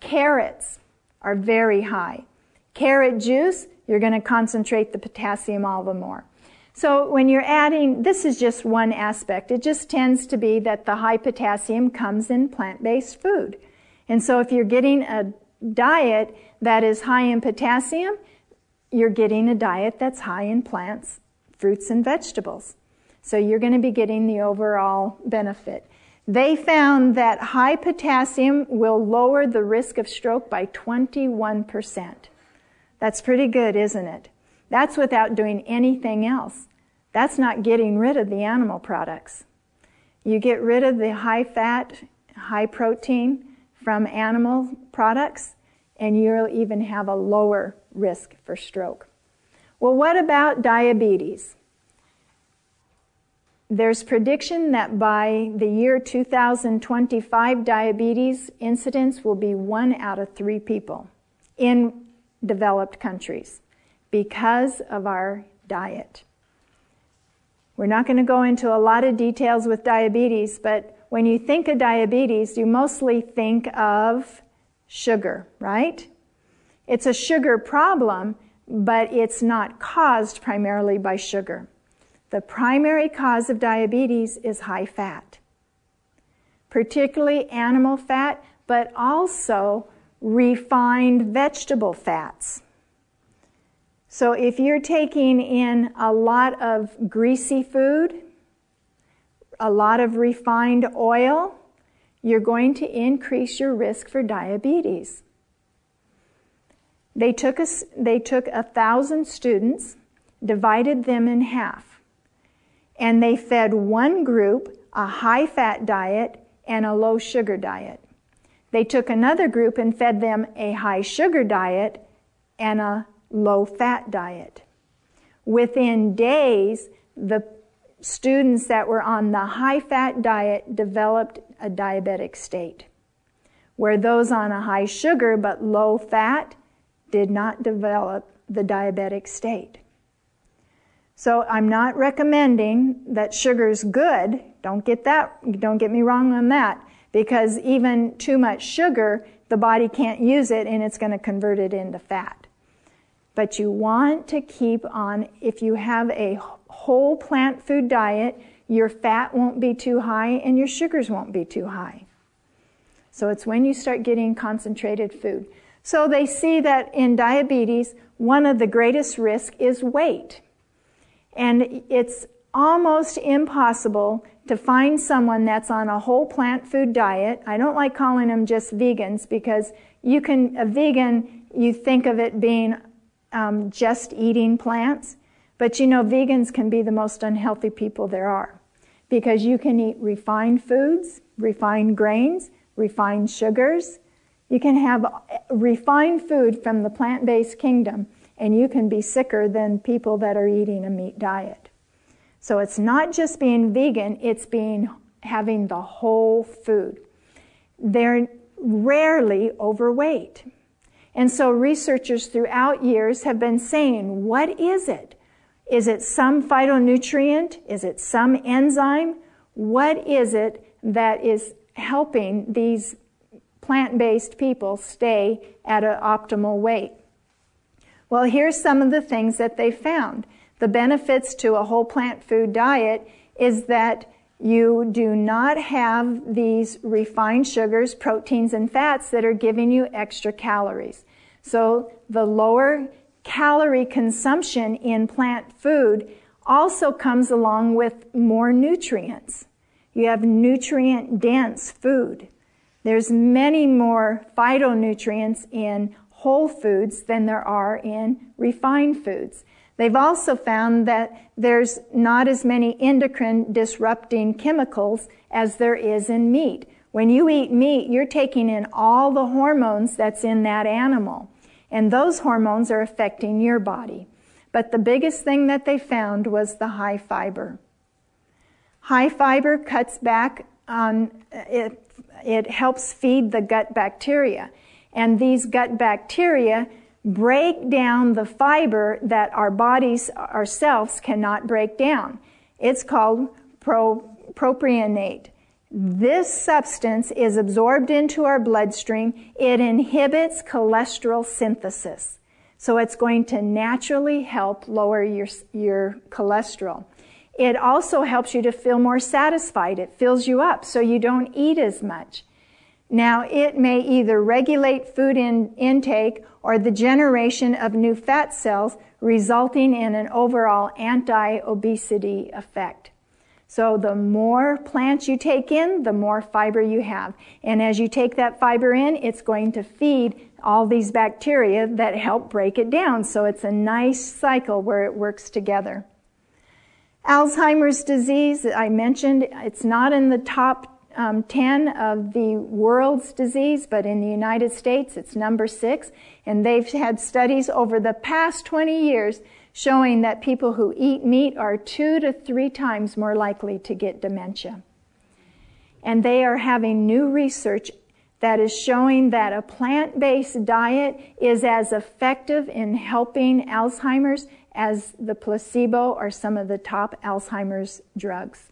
Carrots are very high. Carrot juice, you're going to concentrate the potassium all the more. So when you're adding, this is just one aspect. It just tends to be that the high potassium comes in plant-based food. And so if you're getting a diet that is high in potassium, you're getting a diet that's high in plants, fruits, and vegetables. So you're going to be getting the overall benefit. They found that high potassium will lower the risk of stroke by 21%. That's pretty good, isn't it? That's without doing anything else. That's not getting rid of the animal products. You get rid of the high fat, high protein from animal products, and you'll even have a lower risk for stroke. Well, what about diabetes? There's prediction that by the year 2025, diabetes incidence will be 1 out of 3 people in developed countries because of our diet. We're not going to go into a lot of details with diabetes, but when you think of diabetes, you mostly think of sugar, right? It's a sugar problem, but it's not caused primarily by sugar. The primary cause of diabetes is high fat, particularly animal fat, but also refined vegetable fats. So if you're taking in a lot of greasy food, a lot of refined oil, you're going to increase your risk for diabetes. They took 1,000 students, divided them in half, and they fed one group a high-fat diet and a low-sugar diet. They took another group and fed them a high-sugar diet and a low-fat diet. Within days, the students that were on the high-fat diet developed a diabetic state, where those on a high-sugar but low-fat did not develop the diabetic state. So I'm not recommending that sugar's good. Don't get me wrong on that, because even too much sugar, the body can't use it and it's going to convert it into fat. But you want to keep on, if you have a whole plant food diet, your fat won't be too high and your sugars won't be too high. So it's when you start getting concentrated food. So they see that in diabetes, one of the greatest risks is weight. And it's almost impossible to find someone that's on a whole plant food diet. I don't like calling them just vegans, because you can, a vegan, you think of it being just eating plants. But you know, vegans can be the most unhealthy people there are, because you can eat refined foods, refined grains, refined sugars. You can have refined food from the plant-based kingdom, and you can be sicker than people that are eating a meat diet. So it's not just being vegan, it's being having the whole food. They're rarely overweight. And so researchers throughout years have been saying, what is it? Is it some phytonutrient? Is it some enzyme? What is it that is helping these plant-based people stay at an optimal weight? Well, here's some of the things that they found. The benefits to a whole plant food diet is that you do not have these refined sugars, proteins, and fats that are giving you extra calories. So the lower calorie consumption in plant food also comes along with more nutrients. You have nutrient-dense food. There's many more phytonutrients in whole foods than there are in refined foods. They've also found that there's not as many endocrine-disrupting chemicals as there is in meat. When you eat meat, you're taking in all the hormones that's in that animal, and those hormones are affecting your body. But the biggest thing that they found was the high fiber. High fiber cuts back on it. It helps feed the gut bacteria, and these gut bacteria break down the fiber that our bodies, ourselves, cannot break down. It's called propionate. This substance is absorbed into our bloodstream. It inhibits cholesterol synthesis, so it's going to naturally help lower your cholesterol. It also helps you to feel more satisfied. It fills you up so you don't eat as much. Now, it may either regulate food intake or the generation of new fat cells, resulting in an overall anti-obesity effect. So the more plants you take in, the more fiber you have. And as you take that fiber in, it's going to feed all these bacteria that help break it down. So it's a nice cycle where it works together. Alzheimer's disease, I mentioned, it's not in the top 10 of the world's disease, but in the United States, it's number 6. And they've had studies over the past 20 years showing that people who eat meat are 2 to 3 times more likely to get dementia. And they are having new research that is showing that a plant-based diet is as effective in helping Alzheimer's as the placebo or some of the top Alzheimer's drugs.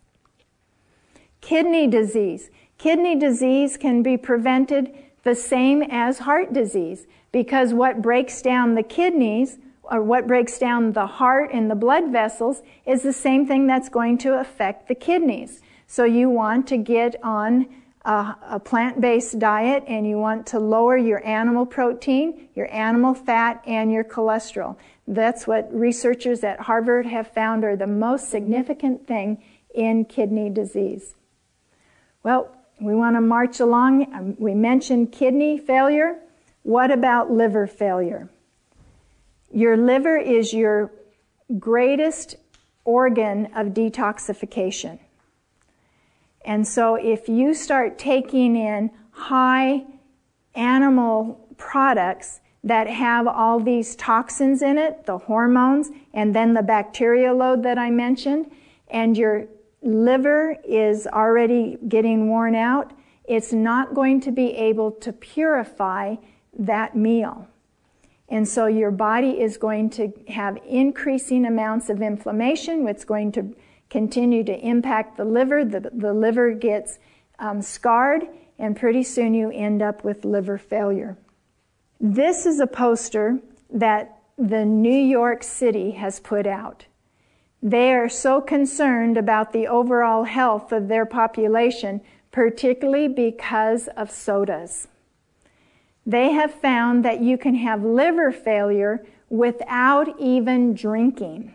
Kidney disease. Kidney disease can be prevented the same as heart disease, because what breaks down the kidneys, or what breaks down the heart and the blood vessels, is the same thing that's going to affect the kidneys. So you want to get on a plant-based diet, and you want to lower your animal protein, your animal fat, and your cholesterol. That's what researchers at Harvard have found are the most significant thing in kidney disease. Well, we want to march along. We mentioned kidney failure. What about liver failure? Your liver is your greatest organ of detoxification. And so if you start taking in high animal products that have all these toxins in it, the hormones, and then the bacteria load that I mentioned, and your liver is already getting worn out, it's not going to be able to purify that meal. And so your body is going to have increasing amounts of inflammation, which is going to continue to impact the liver. The liver gets scarred, and pretty soon you end up with liver failure. This is a poster that the New York City has put out. They are so concerned about the overall health of their population, particularly because of sodas. They have found that you can have liver failure without even drinking.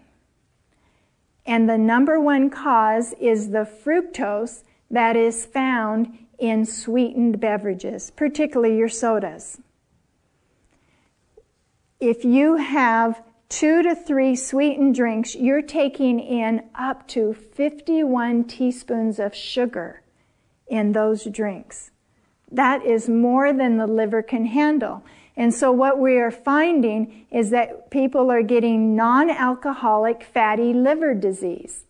And the number one cause is the fructose that is found in sweetened beverages, particularly your sodas. If you have 2 to 3 sweetened drinks, you're taking in up to 51 teaspoons of sugar in those drinks. That is more than the liver can handle. And so what we are finding is that people are getting non-alcoholic fatty liver disease.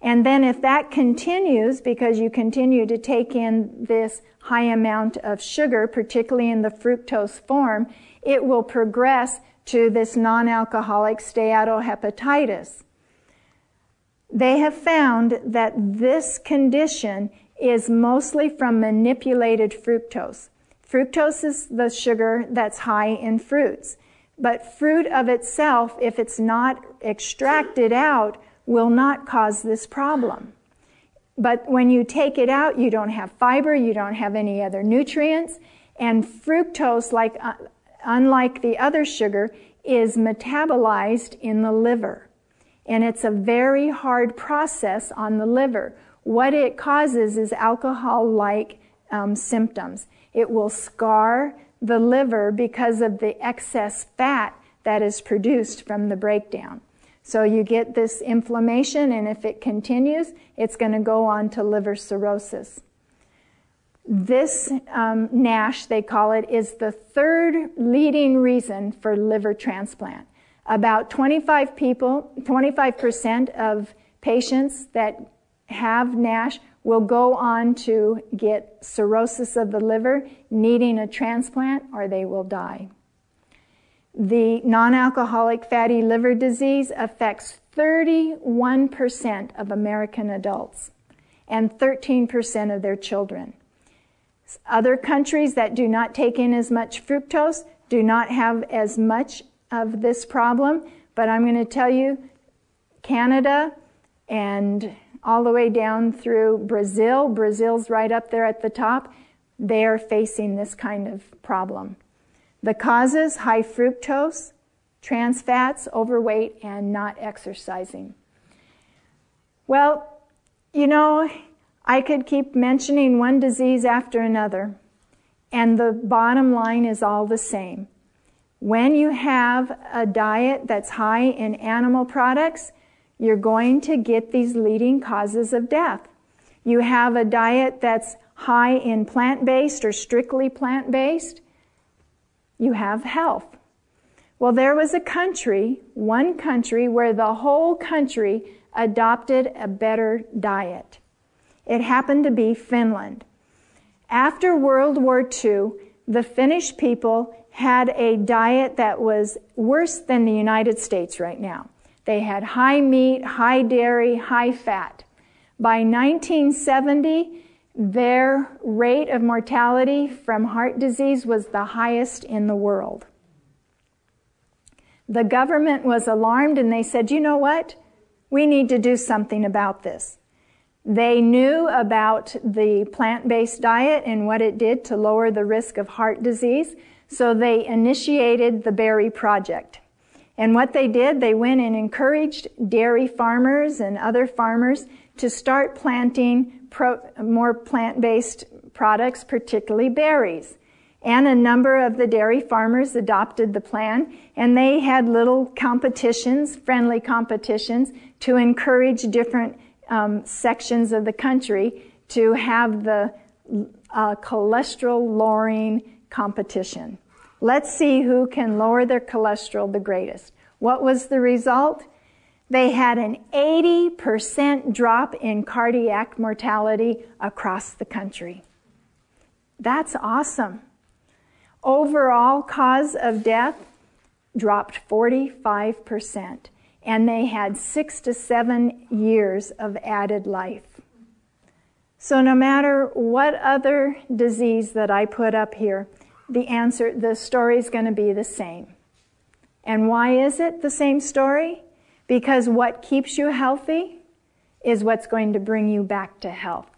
And then if that continues, because you continue to take in this high amount of sugar, particularly in the fructose form, it will progress to this non-alcoholic steatohepatitis. They have found that this condition is mostly from manipulated fructose. Fructose is the sugar that's high in fruits, but fruit of itself, if it's not extracted out, will not cause this problem. But when you take it out, you don't have fiber, you don't have any other nutrients, and fructose, unlike the other sugar, is metabolized in the liver. And it's a very hard process on the liver. What it causes is alcohol-like symptoms. It will scar the liver because of the excess fat that is produced from the breakdown. So you get this inflammation, and if it continues, it's going to go on to liver cirrhosis. This NASH, they call it, is the third leading reason for liver transplant. About 25% of patients that have NASH will go on to get cirrhosis of the liver, needing a transplant, or they will die. The non-alcoholic fatty liver disease affects 31% of American adults and 13% of their children. Other countries that do not take in as much fructose do not have as much of this problem, but I'm going to tell you, Canada and all the way down through Brazil, Brazil's right up there at the top, they are facing this kind of problem. The causes: high fructose, trans fats, overweight, and not exercising. Well, you know, I could keep mentioning one disease after another, and the bottom line is all the same. When you have a diet that's high in animal products, you're going to get these leading causes of death. You have a diet that's high in plant-based or strictly plant-based, you have health. Well, there was a country, one country, where the whole country adopted a better diet. It happened to be Finland. After World War II, the Finnish people had a diet that was worse than the United States right now. They had high meat, high dairy, high fat. By 1970, their rate of mortality from heart disease was the highest in the world. The government was alarmed, and they said, you know what? We need to do something about this. They knew about the plant-based diet and what it did to lower the risk of heart disease, so they initiated the Berry Project. And what they did, they went and encouraged dairy farmers and other farmers to start planting more plant-based products, particularly berries. And a number of the dairy farmers adopted the plan, and they had little competitions, friendly competitions, to encourage different sections of the country to have the cholesterol-lowering competition. Let's see who can lower their cholesterol the greatest. What was the result? They had an 80% drop in cardiac mortality across the country. That's awesome. Overall cause of death dropped 45%, and they had 6 to 7 years of added life. So no matter what other disease that I put up here, the story is going to be the same. And why is it the same story? Because what keeps you healthy is what's going to bring you back to health.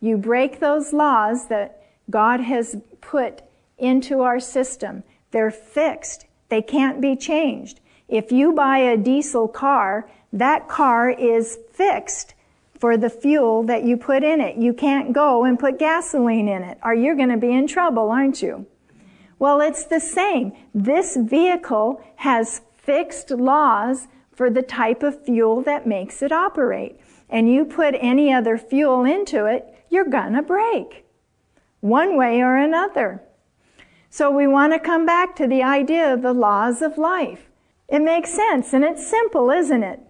You break those laws that God has put into our system. They're fixed. They can't be changed. If you buy a diesel car, that car is fixed for the fuel that you put in it. You can't go and put gasoline in it, or you're going to be in trouble, aren't you? Well, it's the same. This vehicle has fixed laws for the type of fuel that makes it operate. And you put any other fuel into it, you're going to break, one way or another. So we want to come back to the idea of the laws of life. It makes sense, and it's simple, isn't it?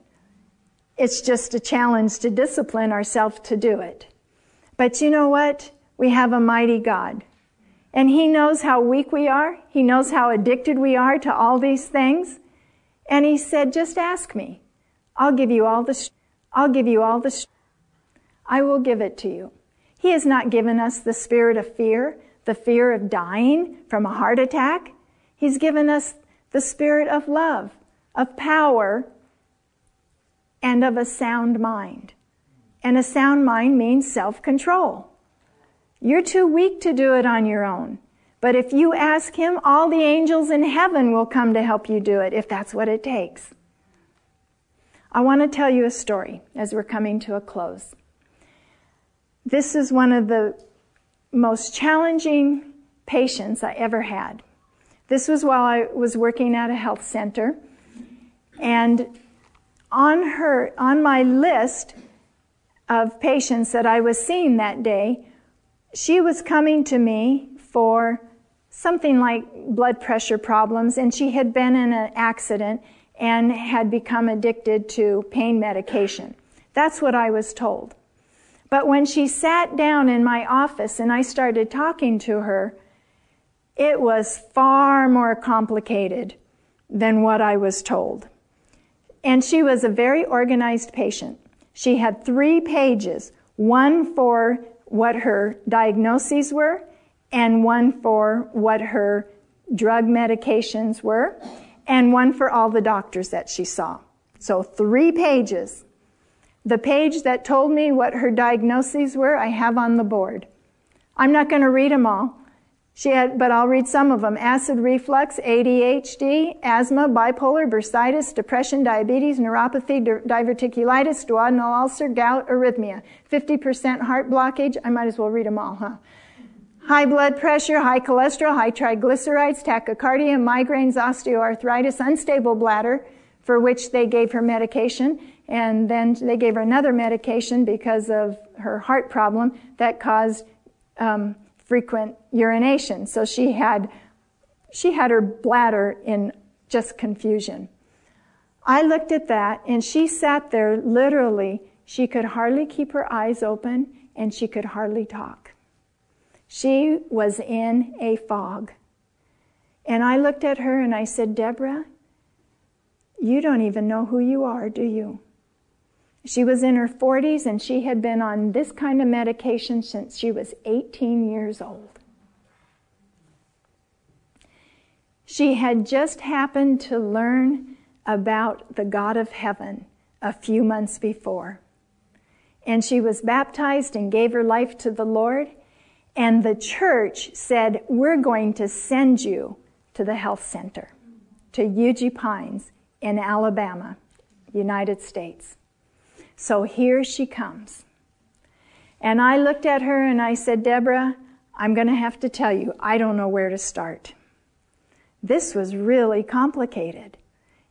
It's just a challenge to discipline ourselves to do it. But you know what? We have a mighty God. And He knows how weak we are. He knows how addicted we are to all these things. And He said, just ask me. I'll give you all the strength. I will give it to you. He has not given us the spirit of fear, the fear of dying from a heart attack. He's given us the spirit of love, of power, and of a sound mind. And a sound mind means self-control. You're too weak to do it on your own. But if you ask Him, all the angels in heaven will come to help you do it, if that's what it takes. I want to tell you a story as we're coming to a close. This is one of the most challenging patients I ever had. This was while I was working at a health center. And on my list of patients that I was seeing that day, she was coming to me for something like blood pressure problems, and she had been in an accident and had become addicted to pain medication. That's what I was told. But when she sat down in my office and I started talking to her, it was far more complicated than what I was told. And she was a very organized patient. She had 3 pages, one for what her diagnoses were, and one for what her drug medications were, and one for all the doctors that she saw. So 3 pages. The page that told me what her diagnoses were, I have on the board. I'm not going to read them all, but I'll read some of them. Acid reflux, ADHD, asthma, bipolar, bursitis, depression, diabetes, neuropathy, diverticulitis, duodenal ulcer, gout, arrhythmia, 50% heart blockage. I might as well read them all, huh? High blood pressure, high cholesterol, high triglycerides, tachycardia, migraines, osteoarthritis, unstable bladder, for which they gave her medication, and then they gave her another medication because of her heart problem that caused frequent urination. So she had her bladder in just confusion. I looked at that, and she sat there literally. She could hardly keep her eyes open, and she could hardly talk. She was in a fog. And I looked at her and I said, Deborah, you don't even know who you are, do you? She was in her 40s and she had been on this kind of medication since she was 18 years old. She had just happened to learn about the God of heaven a few months before. And she was baptized and gave her life to the Lord. And the church said, we're going to send you to the health center, to Eugene Pines in Alabama, United States. So here she comes. And I looked at her and I said, Deborah, I'm going to have to tell you, I don't know where to start. This was really complicated,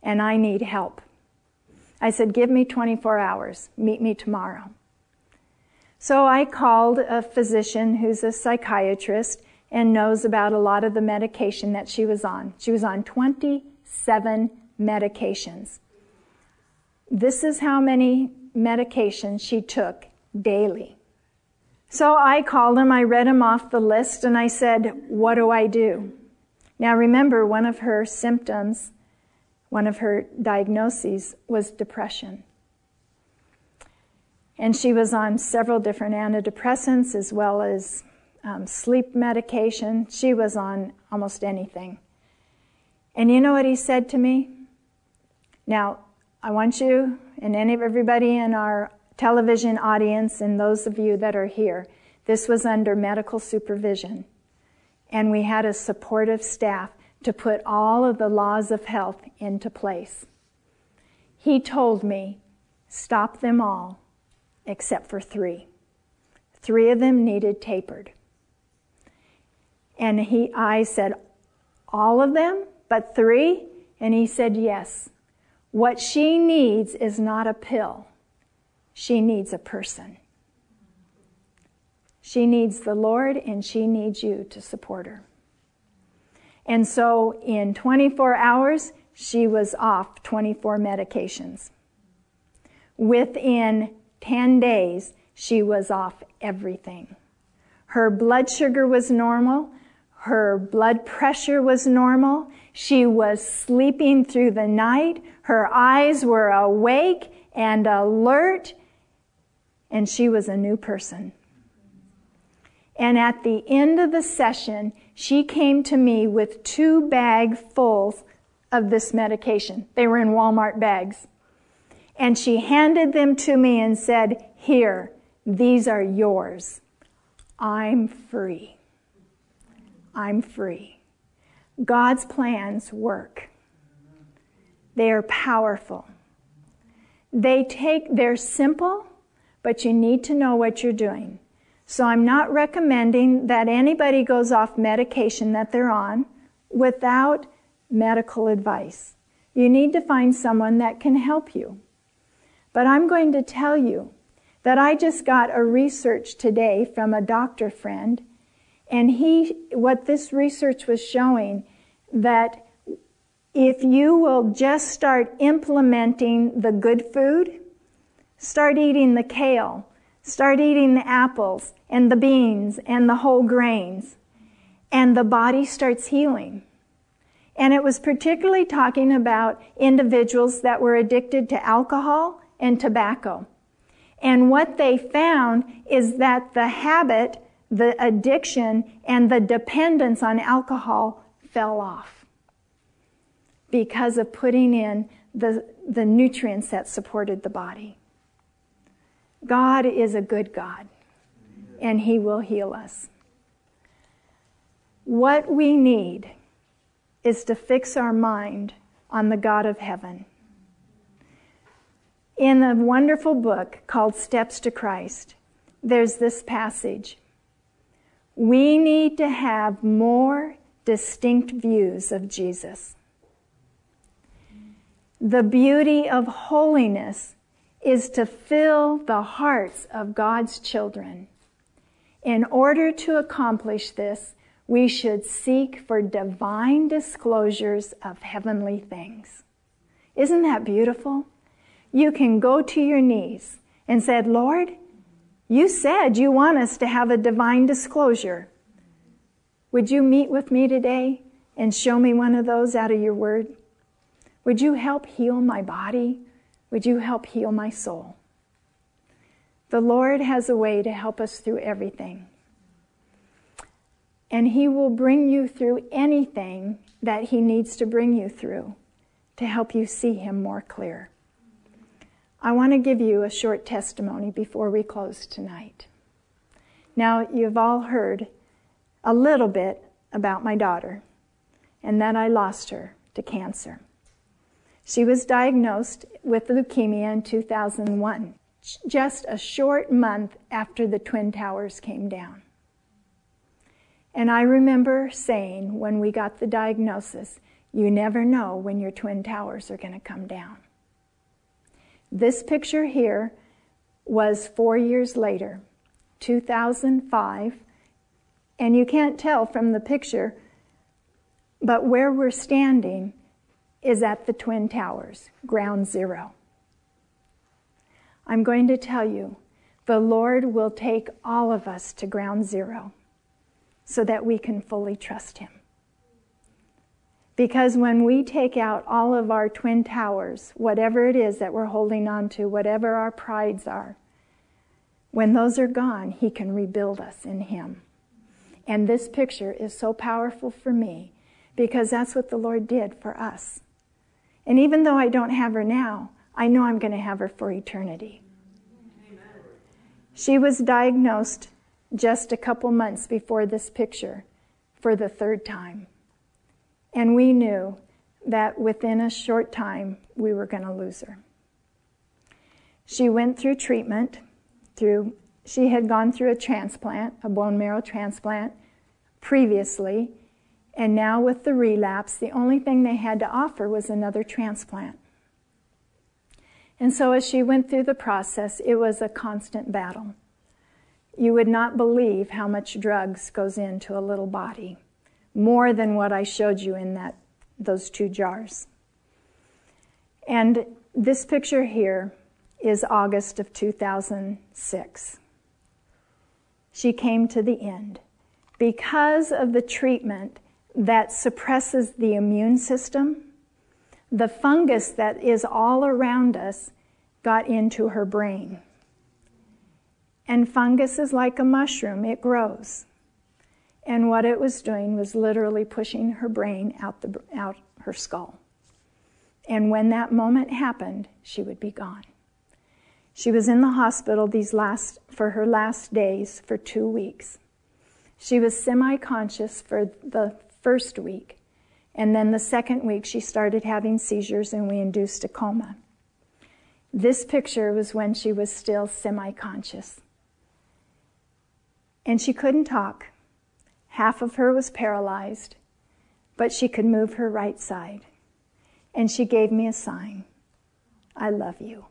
and I need help. I said, give me 24 hours. Meet me tomorrow. So I called a physician who's a psychiatrist and knows about a lot of the medication that she was on. She was on 27 medications. This is how many medications she took daily. So I called him, I read him off the list, and I said, what do I do? Now remember, one of her symptoms, one of her diagnoses was depression. And she was on several different antidepressants as well as sleep medication. She was on almost anything. And you know what he said to me? Now, I want you and everybody in our television audience and those of you that are here, this was under medical supervision. And we had a supportive staff to put all of the laws of health into place. He told me, stop them all, except for three. Three of them needed tapered. And I said, all of them, but three? And he said, yes. What she needs is not a pill. She needs a person. She needs the Lord, and she needs you to support her. And so in 24 hours, she was off 24 medications. Within 10 days, she was off everything. Her blood sugar was normal. Her blood pressure was normal. She was sleeping through the night. Her eyes were awake and alert. And she was a new person. And at the end of the session, she came to me with 2 bags full of this medication. They were in Walmart bags. And she handed them to me and said, here, these are yours. I'm free. I'm free. God's plans work. They are powerful. They're simple, but you need to know what you're doing. So I'm not recommending that anybody goes off medication that they're on without medical advice. You need to find someone that can help you. But I'm going to tell you that I just got a research today from a doctor friend, and what this research was showing, that if you will just start implementing the good food, start eating the kale, start eating the apples and the beans and the whole grains, and the body starts healing. And it was particularly talking about individuals that were addicted to alcohol and tobacco. And what they found is that the habit, the addiction, and the dependence on alcohol fell off because of putting in the nutrients that supported the body. God is a good God, and He will heal us. What we need is to fix our mind on the God of heaven. In a wonderful book called Steps to Christ, there's this passage. We need to have more distinct views of Jesus. The beauty of holiness is to fill the hearts of God's children. In order to accomplish this, we should seek for divine disclosures of heavenly things. Isn't that beautiful? You can go to your knees and say, Lord, you said you want us to have a divine disclosure. Would you meet with me today and show me one of those out of your word? Would you help heal my body? Would you help heal my soul? The Lord has a way to help us through everything. And He will bring you through anything that He needs to bring you through to help you see Him more clear. I want to give you a short testimony before we close tonight. Now, you've all heard a little bit about my daughter, and that I lost her to cancer. She was diagnosed with leukemia in 2001, just a short month after the Twin Towers came down. And I remember saying when we got the diagnosis, you never know when your Twin Towers are going to come down. This picture here was 4 years later, 2005, and you can't tell from the picture, but where we're standing is at the Twin Towers, ground zero. I'm going to tell you, the Lord will take all of us to ground zero so that we can fully trust Him. Because when we take out all of our twin towers, whatever it is that we're holding on to, whatever our prides are, when those are gone, He can rebuild us in Him. And this picture is so powerful for me because that's what the Lord did for us. And even though I don't have her now, I know I'm going to have her for eternity. Amen. She was diagnosed just a couple months before this picture for the third time. and we knew that within a short time we were going to lose her. She went through treatment. She had gone through a transplant, a bone marrow transplant previously, and now with the relapse, the only thing they had to offer was another transplant. And so as she went through the process, it was a constant battle. You would not believe how much drugs goes into a little body, more than what I showed you in those two jars. And this picture here is August of 2006. She came to the end. Because of the treatment that suppresses the immune system, the fungus that is all around us got into her brain. And fungus is like a mushroom, it grows. And what it was doing was literally pushing her brain out her skull. And when that moment happened, she would be gone. She was in the hospital for her last days for 2 weeks. She was semi-conscious for the first week. And then the second week, she started having seizures and we induced a coma. This picture was when she was still semi-conscious. And she couldn't talk. Half of her was paralyzed, but she could move her right side. And she gave me a sign, "I love you."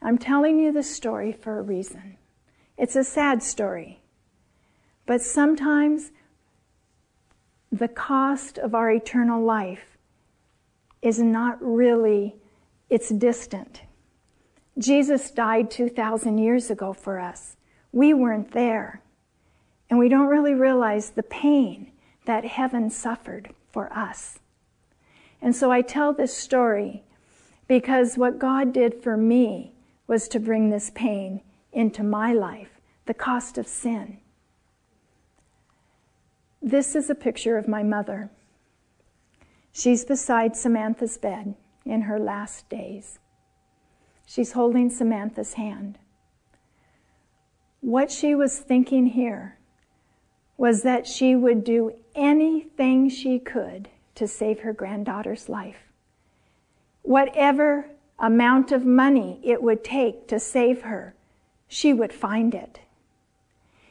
I'm telling you this story for a reason. It's a sad story. But sometimes the cost of our eternal life is not really, it's distant. Jesus died 2,000 years ago for us. We weren't there. And we don't really realize the pain that heaven suffered for us. And so I tell this story because what God did for me was to bring this pain into my life, the cost of sin. This is a picture of my mother. She's beside Samantha's bed in her last days. She's holding Samantha's hand. What she was thinking here was that she would do anything she could to save her granddaughter's life. Whatever amount of money it would take to save her, she would find it.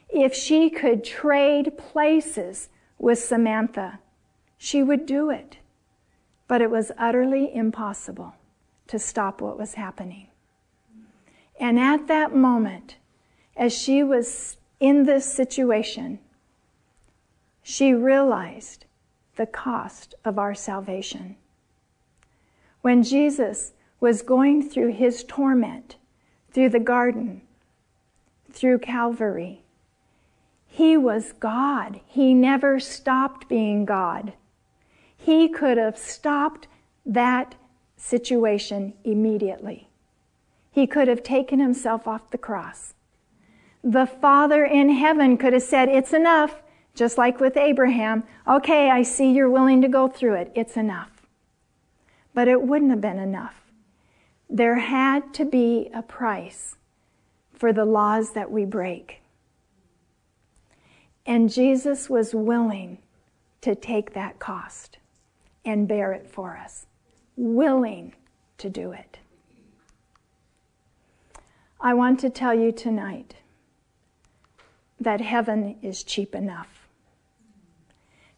If she could trade places with Samantha, she would do it. But it was utterly impossible to stop what was happening. And at that moment, as she was in this situation, she realized the cost of our salvation. When Jesus was going through his torment, through the garden, through Calvary. He was God. He never stopped being God. He could have stopped that situation immediately. He could have taken himself off the cross. The Father in heaven could have said, "It's enough," just like with Abraham. "Okay, I see you're willing to go through it. It's enough." But it wouldn't have been enough. There had to be a price for the laws that we break. And Jesus was willing to take that cost and bear it for us. Willing to do it. I want to tell you tonight that heaven is cheap enough.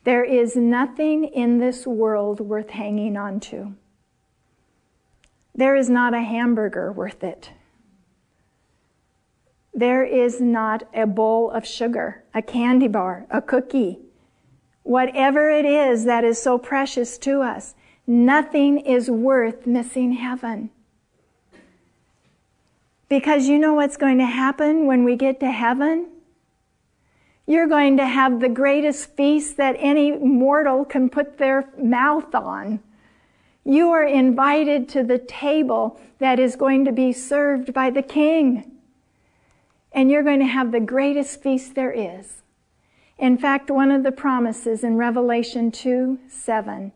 There is nothing in this world worth hanging on to. There is not a hamburger worth it. There is not a bowl of sugar, a candy bar, a cookie. Whatever it is that is so precious to us, nothing is worth missing heaven. Because you know what's going to happen when we get to heaven? You're going to have the greatest feast that any mortal can put their mouth on. You are invited to the table that is going to be served by the King. And you're going to have the greatest feast there is. In fact, one of the promises in Revelation 2:7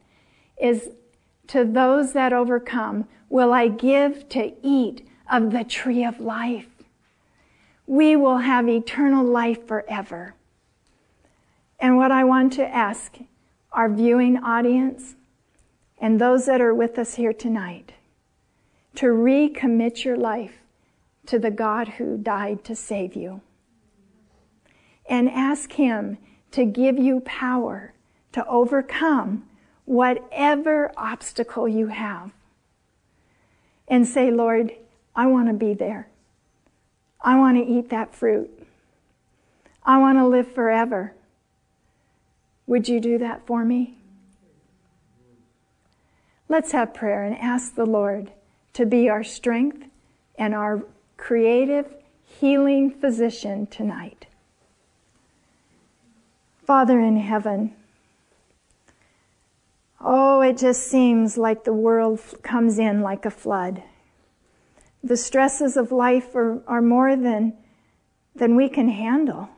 is, "To those that overcome will I give to eat of the tree of life." We will have eternal life forever. And what I want to ask our viewing audience, and those that are with us here tonight, to recommit your life to the God who died to save you. And ask Him to give you power to overcome whatever obstacle you have. And say, Lord, I want to be there. I want to eat that fruit. I want to live forever. Would you do that for me? Let's have prayer and ask the Lord to be our strength and our creative, healing physician tonight. Father in heaven, oh, it just seems like the world comes in like a flood. The stresses of life are more than we can handle.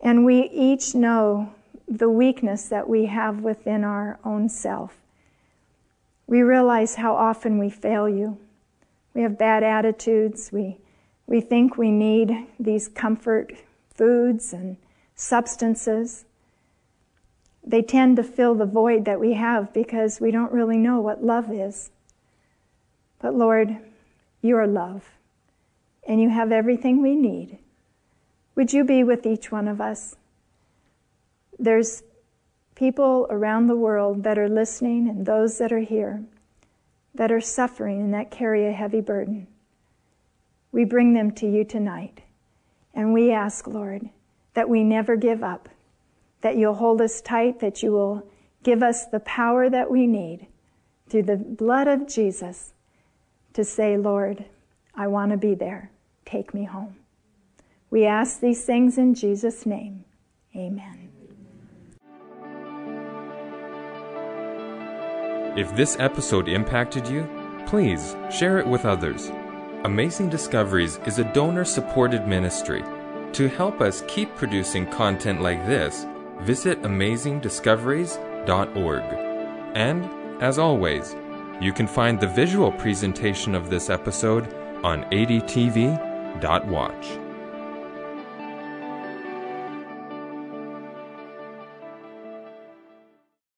And we each know the weakness that we have within our own self. We realize how often we fail you. We have bad attitudes. We think we need these comfort foods and substances. They tend to fill the void that we have because we don't really know what love is. But Lord, you are love, and you have everything we need. Would you be with each one of us? There's people around the world that are listening and those that are here that are suffering and that carry a heavy burden. We bring them to you tonight, and we ask, Lord, that we never give up, that you'll hold us tight, that you will give us the power that we need through the blood of Jesus to say, Lord, I want to be there. Take me home. We ask these things in Jesus' name. Amen. If this episode impacted you, please share it with others. Amazing Discoveries is a donor-supported ministry. To help us keep producing content like this, visit amazingdiscoveries.org. And, as always, you can find the visual presentation of this episode on adtv.watch.